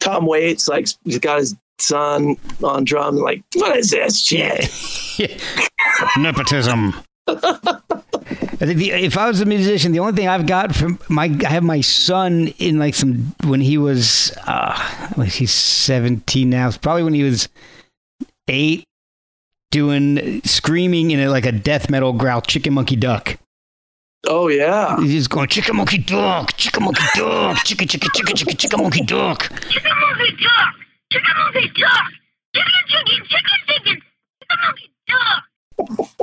Tom Waits, like, he's got his son on drums, like, what is this shit? Yeah. Nepotism. If I was a musician, the only thing I've got from I have my son in like some, when he was, like, he's 17 now, it's probably when he was 8, doing screaming in like a death metal growl, chicken monkey duck. Oh yeah, he's just going chicken monkey duck, chicken chicken chicken chicken chicken monkey duck, chicken monkey duck, chicken monkey duck, chicken chicken chicken chicken chicken monkey duck.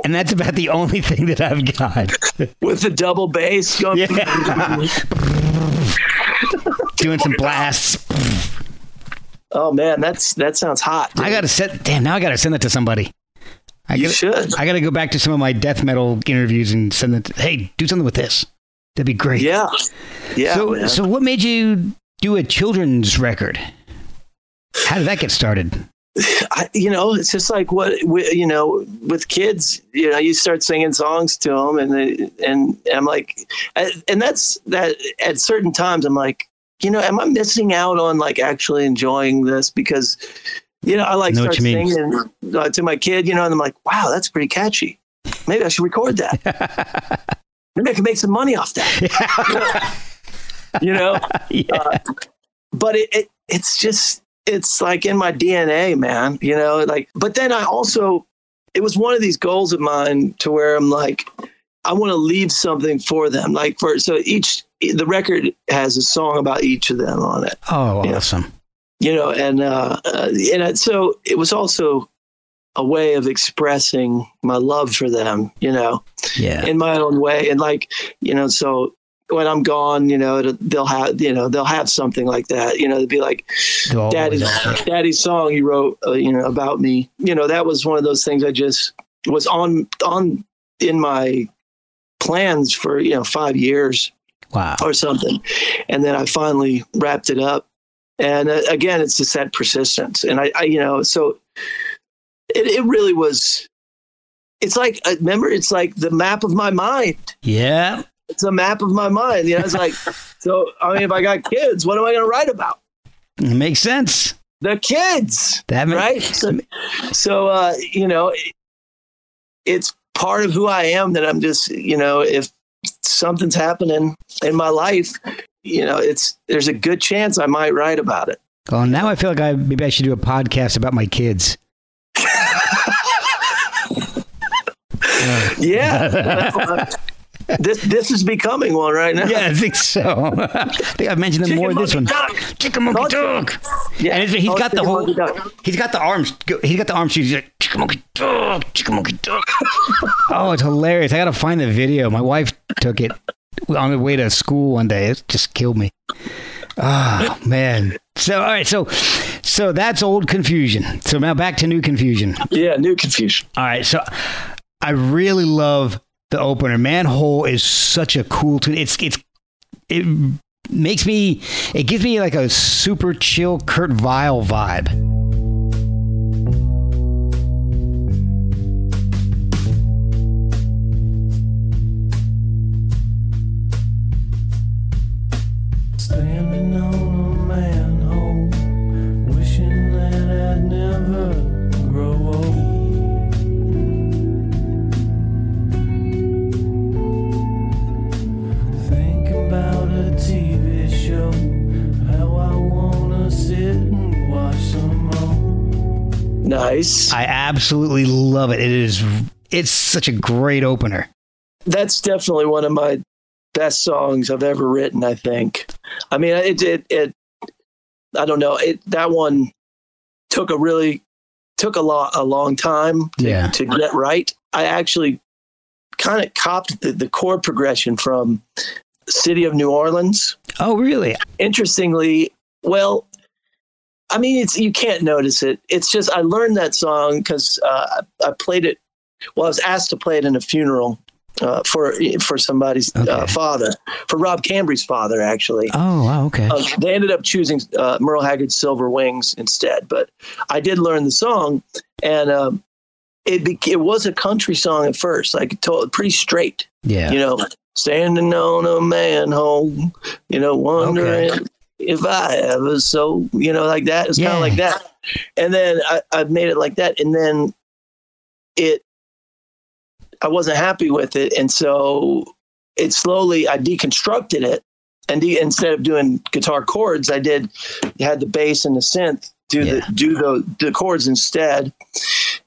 And that's about the only thing that I've got. With the double bass going, yeah. Doing some blasts. Oh man, that sounds hot. Dude. Now I gotta send that to somebody. I got to go back to some of my death metal interviews and send them, hey, do something with this. That'd be great. Yeah. Yeah. So what made you do a children's record? How did that get started? You know, it's just like you know, with kids, you know, you start singing songs to them and I'm like, and that's that at certain times I'm like, you know, am I missing out on like actually enjoying this? Because, you know, I like start singing to my kid, you know, and I'm like, wow, that's pretty catchy. Maybe I should record that. Maybe I can make some money off that. You know? Yeah. But it's just, it's like in my DNA, man, you know, like, but then I also, it was one of these goals of mine to where I'm like, I want to leave something for them. Like the record has a song about each of them on it. Oh, awesome. You know, and so it was also a way of expressing my love for them, you know, yeah, in my own way. And like, you know, so when I'm gone, you know, they'll have something like that, you know, they'll be like, daddy's song you wrote, you know, about me, you know, that was one of those things I just was on in my plans for, you know, 5 years. Wow. Or something. And then I finally wrapped it up. And again, it's just that persistence. And I you know, so it really was, it's like, remember, it's like the map of my mind. Yeah. It's a map of my mind. You know, it's like, so, I mean, if I got kids, what am I going to write about? It makes sense. The kids, right? So, you know, it's part of who I am that I'm just, you know, if something's happening in my life, you know, there's a good chance I might write about it. Well, now I feel like maybe I should do a podcast about my kids. Yeah. Well, this is becoming one right now. Yeah, I think so. I think I've mentioned them more in this one. Chickamonkey dog. Yeah, and he's got the whole. He's got the arms. He's got the arms. He's like chickamonkey dog. Chickamonkey dog. Oh, it's hilarious! I gotta find the video. My wife took it on the way to school one day. It just killed me. Oh man. So all right. So that's old confusion. So now back to new confusion. Yeah, new confusion. All right. So I really love the opener. Manhole is such a cool tune. It makes me, it gives me like a super chill Kurt Vile vibe. Standing on a manhole, wishing that I'd never grow old. TV show, how I wanna sit and watch some more. Nice. I absolutely love it. It's such a great opener. That's definitely one of my best songs I've ever written, I think. I mean, I don't know. That one took a long time to get right. I actually kind of copped the chord progression from City of New Orleans. Oh, really? Interestingly, well, I mean, you can't notice it. It's just I learned that song because I played it. Well, I was asked to play it in a funeral for somebody's father, for Rob Cambry's father, actually. Oh, wow, okay. They ended up choosing Merle Haggard's Silver Wings instead, but I did learn the song, and it was a country song at first, like pretty straight. Yeah, you know. Standing on a manhole, you know, wondering if I ever so, you know, like that. It's kind of like that. And then I made it like that. And then I wasn't happy with it. And so it slowly, I deconstructed it. And instead of doing guitar chords, I had the bass and the synth do the chords instead,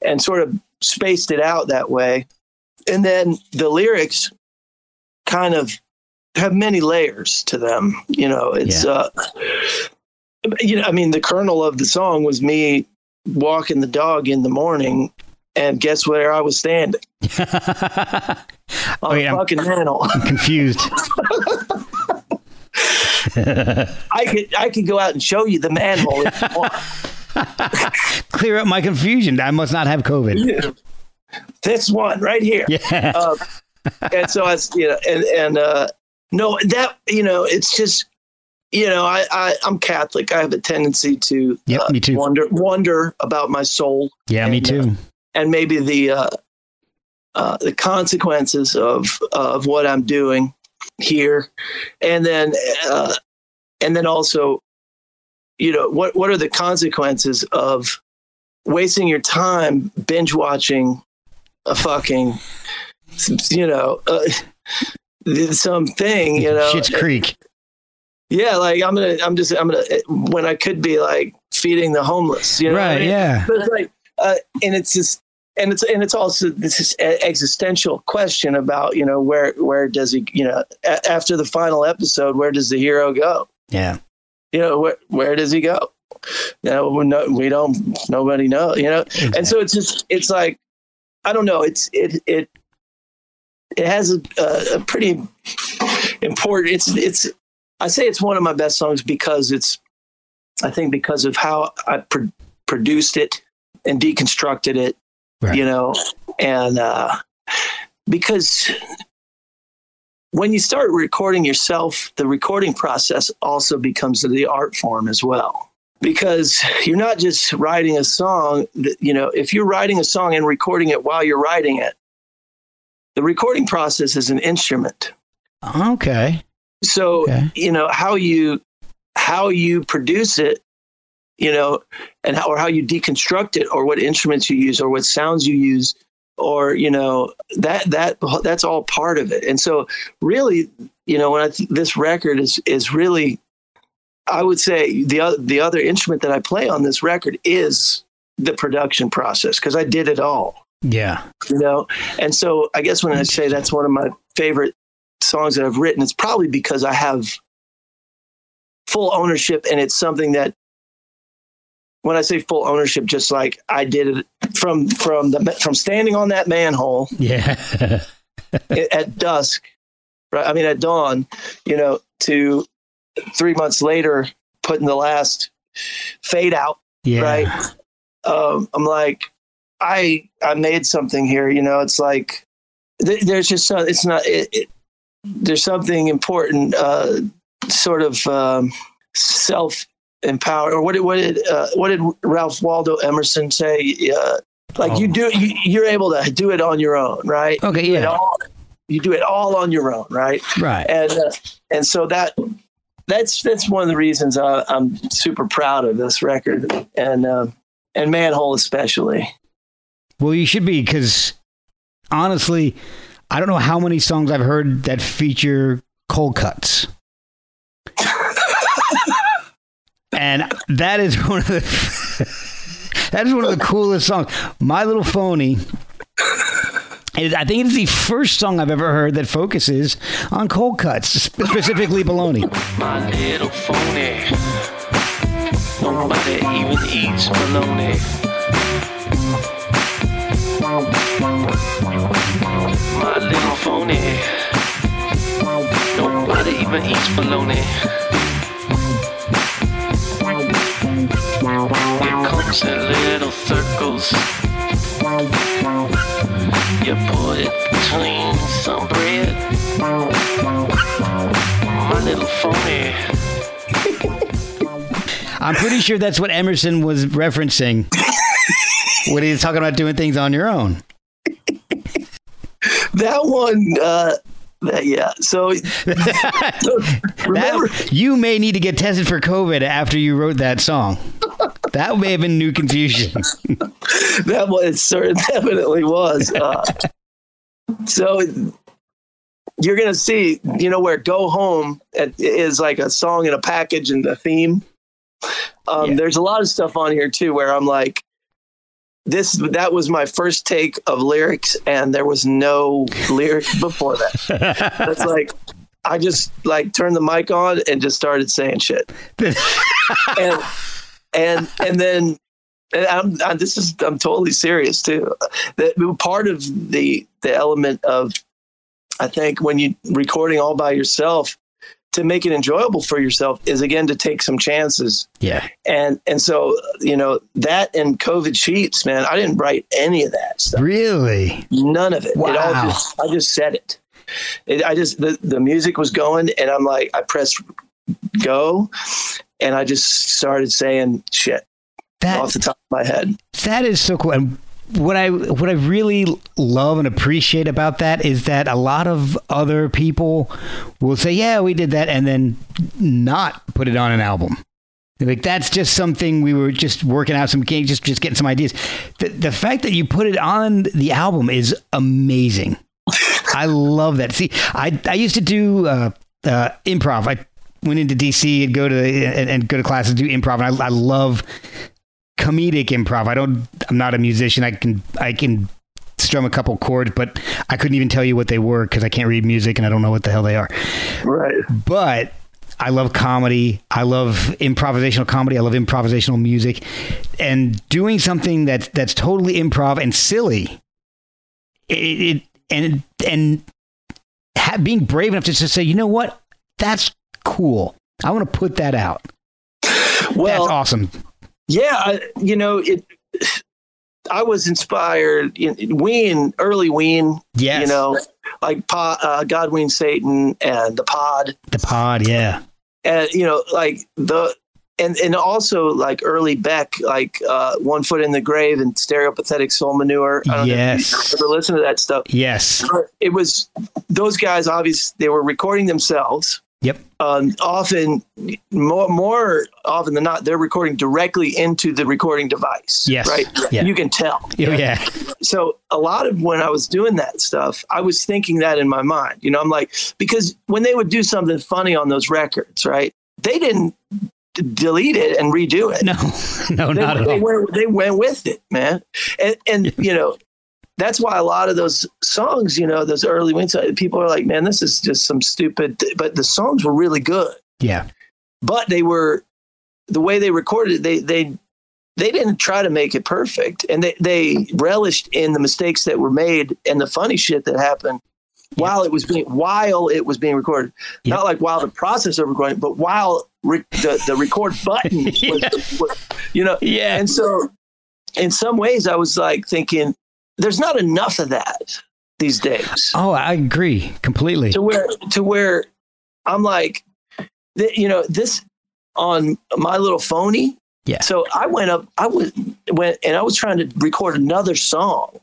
and sort of spaced it out that way. And then the lyrics kind of have many layers to them. You know, it's, you know, I mean, the kernel of the song was me walking the dog in the morning, and guess where I was standing? I'm confused. I could go out and show you the manhole if you want. Clear up my confusion. I must not have COVID. This one right here. Yeah. And so I, you know, no, that, you know, it's just, you know, I'm Catholic. I have a tendency to me too. wonder about my soul. Yeah, and, me too. And maybe the consequences of what I'm doing here, and then also, you know, what are the consequences of wasting your time binge watching a fucking, you know, something, you know, Schitt's Creek. Yeah. Like I'm gonna, when I could be like feeding the homeless, you know? Right. I mean? Yeah. But it's like, and it's just, and it's also this existential question about, you know, where does he, you know, after the final episode, where does the hero go? Yeah. You know, where does he go? You know, nobody knows, you know? Exactly. And so it's just, it's like, I don't know. It has a pretty important. I say it's one of my best songs because because of how I produced it and deconstructed it, right. You know, and because when you start recording yourself, the recording process also becomes the art form as well. Because you're not just writing a song, you know, if you're writing a song and recording it while you're writing it, the recording process is an instrument. Okay. So, okay. You know, how you produce it, you know, and how you deconstruct it, or what instruments you use, or what sounds you use, or, you know, that's all part of it. And so really, you know, when this record is really, I would say the other instrument that I play on this record is the production process, because I did it all. Yeah. You know, and so I guess when I say that's one of my favorite songs that I've written, it's probably because I have full ownership, and it's something that, when I say full ownership, just like I did it from standing on that manhole, yeah, at dusk, right? I mean, at dawn, you know, to 3 months later, putting the last fade out, yeah. Right? I'm like, I made something here, you know. It's like there's just it's not. There's something important, sort of self. Empower, or what did Ralph Waldo Emerson say? You're able to do it on your own, right? Okay, yeah. You do it all on your own, right? Right. And so that's one of the reasons I'm super proud of this record, and Manhole especially. Well, you should be, because honestly, I don't know how many songs I've heard that feature cold cuts. And that is one of the coolest songs. My Little Phony. I think it's the first song I've ever heard that focuses on cold cuts, specifically bologna. My little phony. Nobody even eats bologna. My little phony. Nobody even eats bologna. In little circles, you put it between some bread. My little phony. I'm pretty sure that's what Emerson was referencing when he was talking about doing things on your own. That one, yeah. So remember, you may need to get tested for COVID after you wrote that song. That may have been New Confusion. That one, it certainly definitely was. So you're going to see, you know, where Go Home is like a song and a package and the theme. Yeah. There's a lot of stuff on here, too, where I'm like, that was my first take of lyrics, and there was no lyrics before that. That's like, I just like turned the mic on and just started saying shit. And then I'm totally serious too. That part of the element of, I think, when you recording all by yourself, to make it enjoyable for yourself is, again, to take some chances. Yeah. And so, you know, that and COVID sheets, man, I didn't write any of that stuff. Really? None of it. Wow. I just said it. The music was going, and I'm like, I pressed go. And I just started saying shit off the top of my head. That is so cool. And what I really love and appreciate about that is that a lot of other people will say, yeah, we did that, and then not put it on an album. Like, that's just something we were just working out, some games, just getting some ideas. The fact that you put it on the album is amazing. I love that. See, I used to do improv. I went into DC and go to classes, do improv. And I love comedic improv. I'm not a musician. I can strum a couple chords, but I couldn't even tell you what they were, 'cause I can't read music and I don't know what the hell they are. Right. But I love comedy. I love improvisational comedy. I love improvisational music, and doing something that's totally improv and silly. Being brave enough to just say, you know what, that's cool. I want to put that out. Well, that's awesome. Yeah. You know, I was inspired in early Ween, yes. You know, like God, Ween, Satan, and the pod, yeah. And, you know, like And also like early Beck, like One Foot in the Grave and Stereopathetic Soul Manure. I don't know if you ever listened to that stuff. Yes. But it was those guys, obviously, they were recording themselves. Yep. Often, more often than not, they're recording directly into the recording device. Yes. Right? Yeah. You can tell. Yeah. So a lot of when I was doing that stuff, I was thinking that in my mind. You know, I'm like, because when they would do something funny on those records, right, they didn't delete it and redo it. No, not at all. They went with it, man. And you know, that's why a lot of those songs, you know, those early wings, people are like, man, this is just some stupid, but the songs were really good. Yeah. But they were, the way they recorded it, they didn't try to make it perfect. And they relished in the mistakes that were made and the funny shit that happened while it was being recorded. Yep. Not like while the process of recording, but while the record button was, was, you know. Yeah. And so in some ways I was like thinking, there's not enough of that these days. Oh, I agree completely. To where I'm like, you know, this on my little phony. Yeah. So I went up, I was trying to record another song,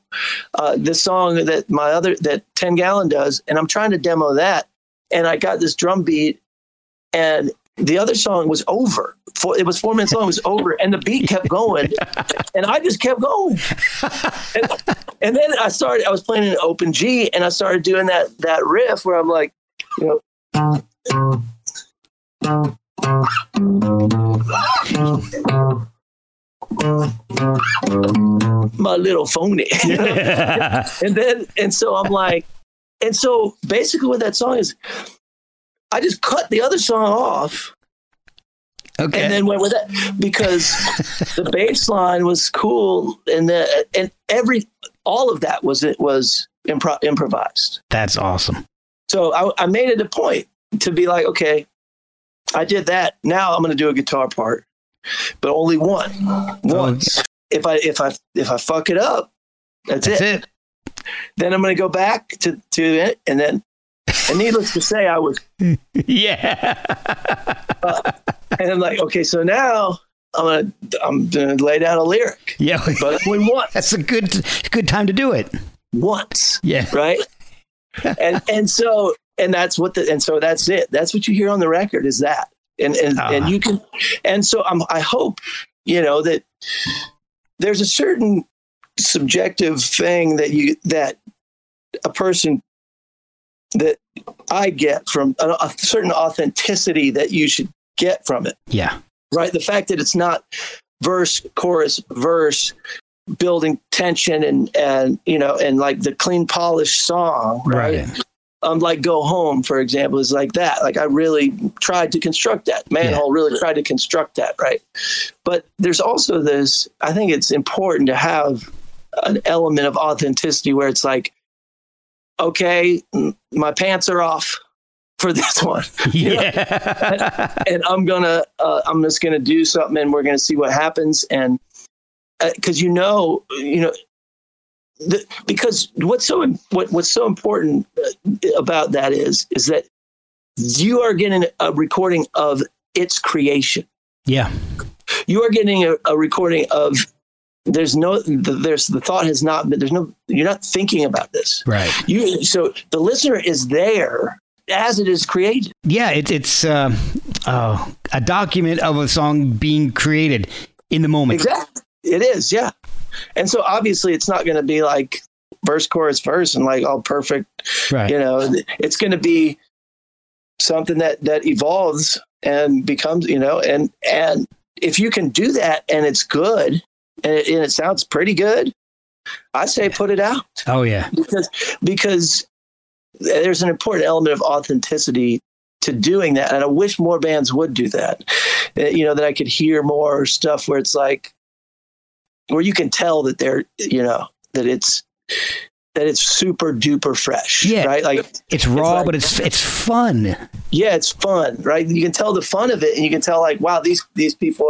this song that 10 Gallon does. And I'm trying to demo that. And I got this drum beat and the other song was over. It was 4 minutes long. It was over, and the beat kept going, and I just kept going. And then I was playing an open G, and I started doing that riff where I'm like, you know. My little phony. You know? and so I'm like, and so basically what that song is, I just cut the other song off. Okay. And then went with that because the bass line was cool. And all of that was improvised. That's awesome. So I made it a point to be like, okay, I did that. Now I'm going to do a guitar part, but only once. Okay. If I fuck it up, that's it. Then I'm going to go back to it. And then, and needless to say, I was. Yeah. And I'm like, okay, so now I'm gonna lay down a lyric. Yeah. But only once. That's a good time to do it. Once. Yeah. Right. and so that's what so that's it. That's what you hear on the record is that. And you can, and so I hope, you know, that there's a certain subjective thing that a person that I get from a certain authenticity that you should get from it. Yeah. Right. The fact that it's not verse, chorus, verse, building tension and you know, and like the clean polished song, right? Like Go Home, for example, is like that. Like I really tried to construct that. Manhole really tried to construct that. Right. But there's also this, I think it's important to have an element of authenticity where it's like, okay, my pants are off for this one. Yeah. And I'm just gonna do something and we're gonna see what happens. And because because what's so important about that is that you are getting a recording of its creation. Yeah. You are getting a recording of you're not thinking about this. Right. So the listener is there as it is created. Yeah. It's a document of a song being created in the moment. Exactly. It is. Yeah. And so obviously it's not going to be like verse, chorus, verse and like all perfect, right. You know, it's going to be something that evolves and becomes, you know, and if you can do that and it's good, and it sounds pretty good, I say put it out. Oh, yeah. Because there's an important element of authenticity to doing that. And I wish more bands would do that, you know, that I could hear more stuff where it's like, where you can tell that they're, you know, that it's super duper fresh. Yeah. Right. Like it's raw, but it's fun. Yeah. It's fun. Right. You can tell the fun of it and you can tell like, wow, these people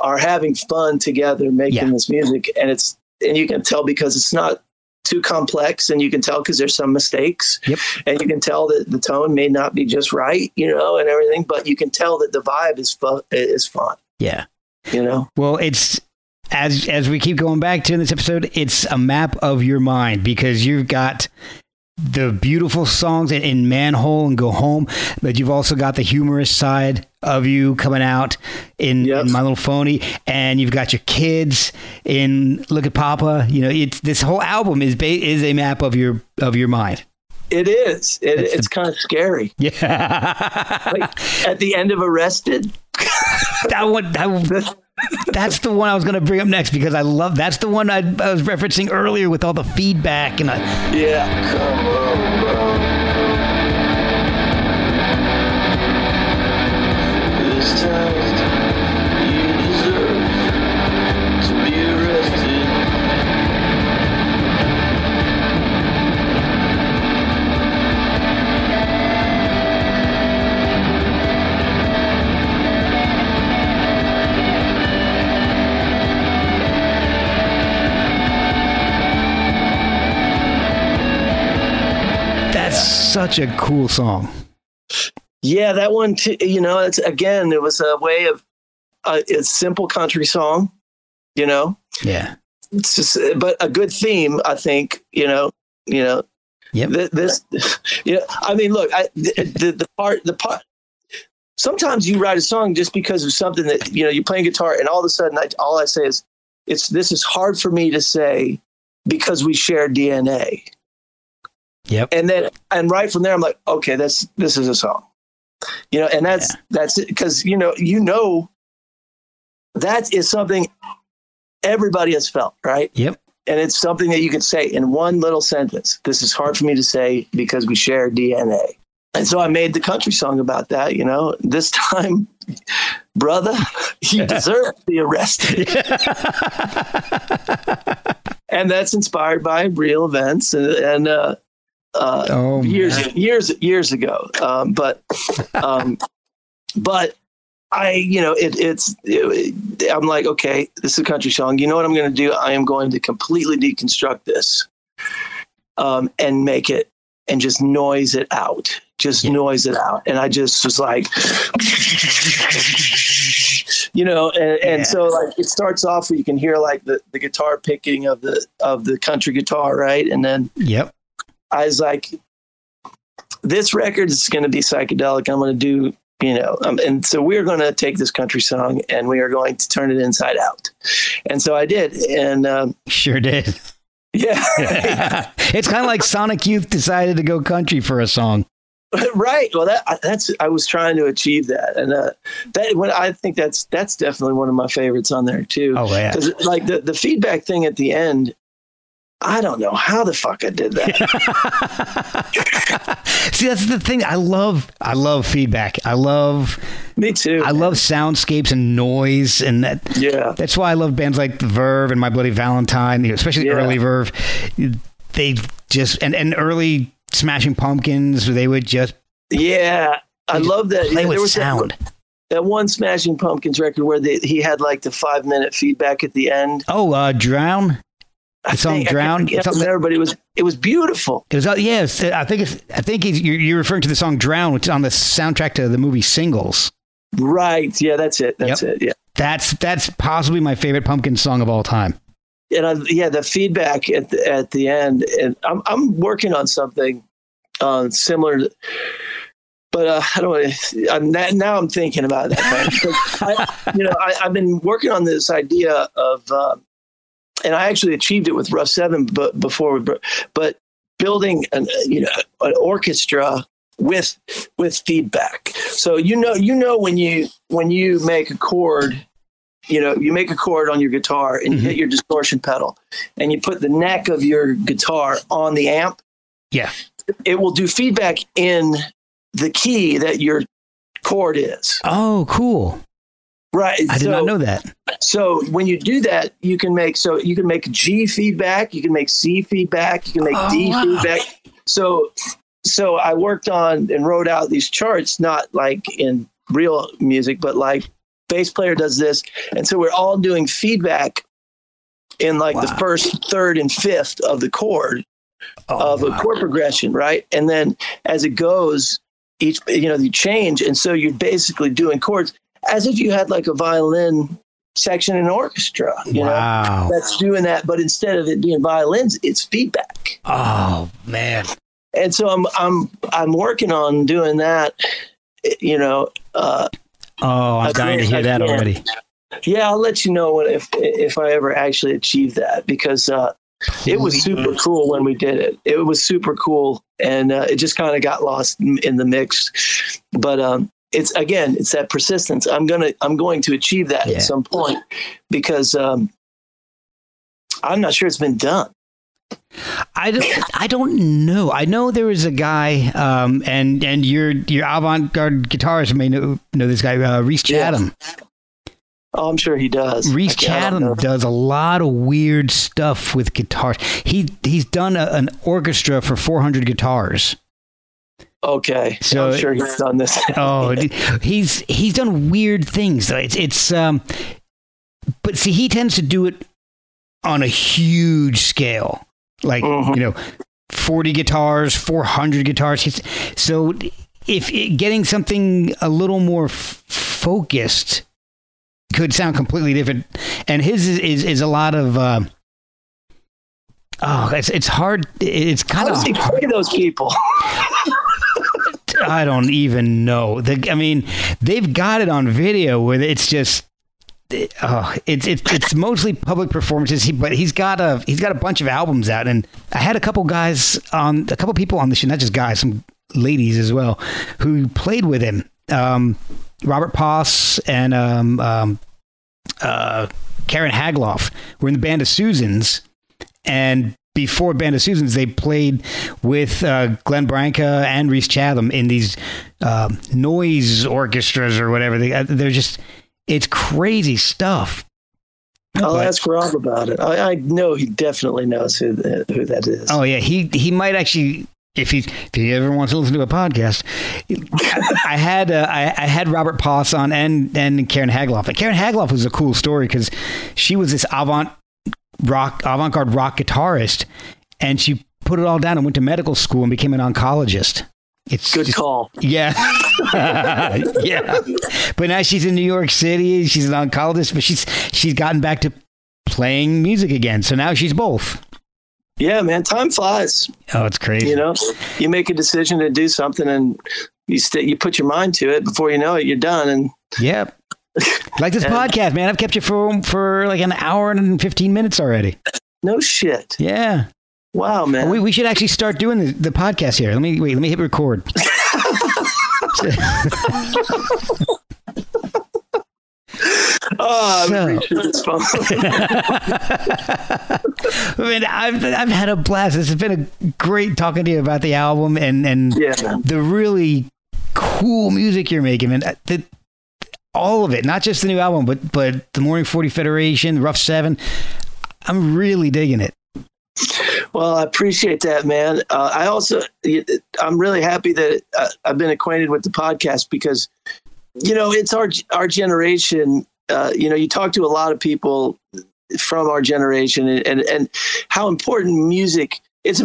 are having fun together making this music, and you can tell because it's not too complex, and you can tell because there's some mistakes. Yep. And you can tell that the tone may not be just right, you know, and everything, but you can tell that the vibe is fun. Yeah. You know? Well, it's, as we keep going back to in this episode, it's a map of your mind, because you've got the beautiful songs in Manhole and Go Home, but you've also got the humorous side of you coming out in, yes, in My Little Phony, and you've got your kids in Look at Papa. You know, it's, this whole album is a map of your mind. It is. It's kind of scary. Yeah. Like at the end of Arrested. That's the one I was going to bring up next, because I love, that's the one I was referencing earlier with all the feedback and yeah. Come on, bro. This time you deserve to be arrested. Such a cool song. Yeah, that one too, you know, it's, again, it was a way of a simple country song, you know. Yeah. It's just, but a good theme, I think, you know. Yep. This you know, I mean, look, the part sometimes you write a song just because of something that, you know, you're playing guitar and all of a sudden all I say is, this is hard for me to say because we share DNA. Yep. And right from there, I'm like, okay, this is a song, you know, and that's it. 'Cause you know, that is something everybody has felt, right? Yep. And it's something that you could say in one little sentence. This is hard for me to say because we share DNA. And so I made the country song about that, you know, this time, brother, you deserve to be arrested. And that's inspired by real events years ago. But I, you know, I'm like, okay, this is a country song. You know what I'm going to do? I am going to completely deconstruct this, and make it, and just noise it out, And I just was like, you know, and so like it starts off where you can hear like the guitar picking of the country guitar. Right. And then, yep. I was like, this record is going to be psychedelic. I'm going to do, you know, and so we're going to take this country song and we are going to turn it inside out. And so I did. And sure did. Yeah. It's kind of like Sonic Youth decided to go country for a song. Right. Well, that's I was trying to achieve that. And I think that's definitely one of my favorites on there, too. Oh, yeah. Because like the feedback thing at the end. I don't know how the fuck I did that. See, that's the thing. I love feedback. Me too. I love soundscapes and noise, and that. Yeah. That's why I love bands like Verve and My Bloody Valentine, especially early Verve. They just and early Smashing Pumpkins. They would just. Yeah, I love that. Play with sound. That one Smashing Pumpkins record where he had like the 5-minute feedback at the end. Oh, Drown. The song "Drown." It's there, but it was beautiful. It was yes. I think you're referring to the song "Drown," which is on the soundtrack to the movie Singles. Right. Yeah, that's it. That's it. Yeah. That's possibly my favorite Pumpkin song of all time. And the feedback at the end, and I'm working on something similar. But I don't want to. Now I'm thinking about that. Right? I've been working on this idea of. And I actually achieved it with Rough 7, but building an orchestra with feedback. So you know when you make a chord, you make a chord on your guitar and you hit your distortion pedal, and you put the neck of your guitar on the amp. Yeah, it will do feedback in the key that your chord is. Oh, cool. Right. I did not know that. So when you do that, you can make G feedback, you can make C feedback, you can make D feedback. So I worked on and wrote out these charts, not like in real music, but like bass player does this. And so we're all doing feedback in like the first, third, and fifth of the chord of a chord progression, right? And then as it goes, each, you know, you change, and so you're basically doing chords as if you had like a violin section in an orchestra, you know, that's doing that, but instead of it being violins, it's feedback. Oh man. And so I'm working on doing that, you know. I'm dying to hear that already. Yeah, I'll let you know if I ever actually achieve that, because it was super cool when we did it. It was super cool, and it just kind of got lost in the mix. But it's again, it's that persistence. I'm going to achieve that at some point, because I'm not sure it's been done. I don't know. I know there was a guy, and your avant-garde guitarist may know this guy, Reese Chatham. Oh, I'm sure he does. Reese Chatham does a lot of weird stuff with guitars. He's done an orchestra for 400 guitars. Okay, so I'm sure he's done this. Oh, he's done weird things. It's but see, he tends to do it on a huge scale, like 40 guitars, 400 guitars. So if getting something a little more focused could sound completely different, and his is a lot of. It's hard. It's kind of. How does he play those people? I don't even know. They've got it on video where it's just. It's mostly public performances. But he's got a bunch of albums out, and I had a couple people on the show, not just guys, some ladies as well, who played with him. Robert Poss and Karen Hagloff were in the Band of Susans, and before Band of Susans, they played with Glenn Branca and Reese Chatham in these noise orchestras or whatever. They're just. It's crazy stuff. I'll ask Rob about it. I know he definitely knows who that is. Oh, yeah. He might actually, if he ever wants to listen to a podcast. I had Robert Poss on and Karen Hagloff. And Karen Hagloff was a cool story because she was this avant-garde rock guitarist, and she put it all down and went to medical school and became an oncologist. It's good call. Yeah. Yeah. But now she's in New York City. She's an oncologist, but she's gotten back to playing music again. So now she's both. Yeah, man. Time flies. Oh, it's crazy. You know, you make a decision to do something and you put your mind to it. Before you know it, you're done. And yeah. Like this podcast, man. I've kept you for like an hour and 15 minutes already. No shit. Yeah. Wow, man! We should actually start doing the podcast here. Let me hit record. I've had a blast. It's been a great talking to you about the album and the really cool music you're making, and all of it. Not just the new album, but the Morning 40 Federation, Rough 7. I'm really digging it. Well, I appreciate that, man. I'm really happy that I've been acquainted with the podcast because, you know, it's our generation. You know, you talk to a lot of people from our generation and how important music is.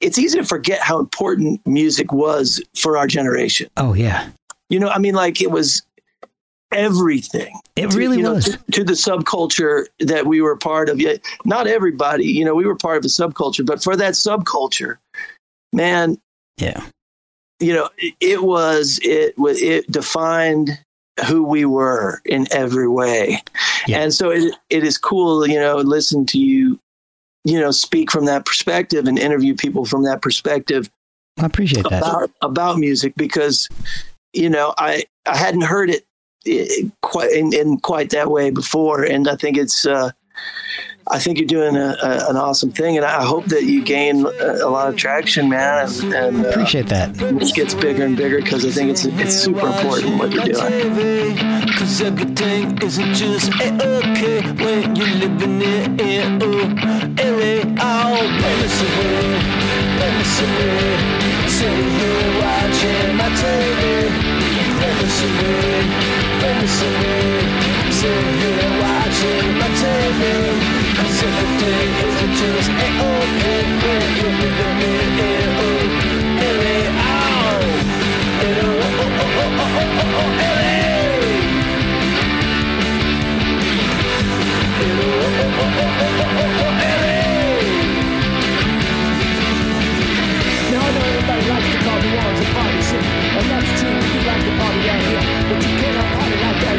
It's easy to forget how important music was for our generation. Oh, yeah. You know, I mean, like it was everything. It really was to the subculture that we were part of. Yet not everybody, you know, we were part of a subculture, but for that subculture, man, yeah, you know, it defined who we were in every way. Yeah. And so it is cool, you know, listen to you, you know, speak from that perspective and interview people from that perspective. I appreciate that about music because, you know, I hadn't heard it quite in quite that way before, and I think it's I think you're doing an awesome thing, and I hope that you gain a lot of traction, man, and appreciate that it gets bigger and bigger because I think it's super important what you're doing, because everything isn't just okay when you're living in LA. Say you're watching my TV.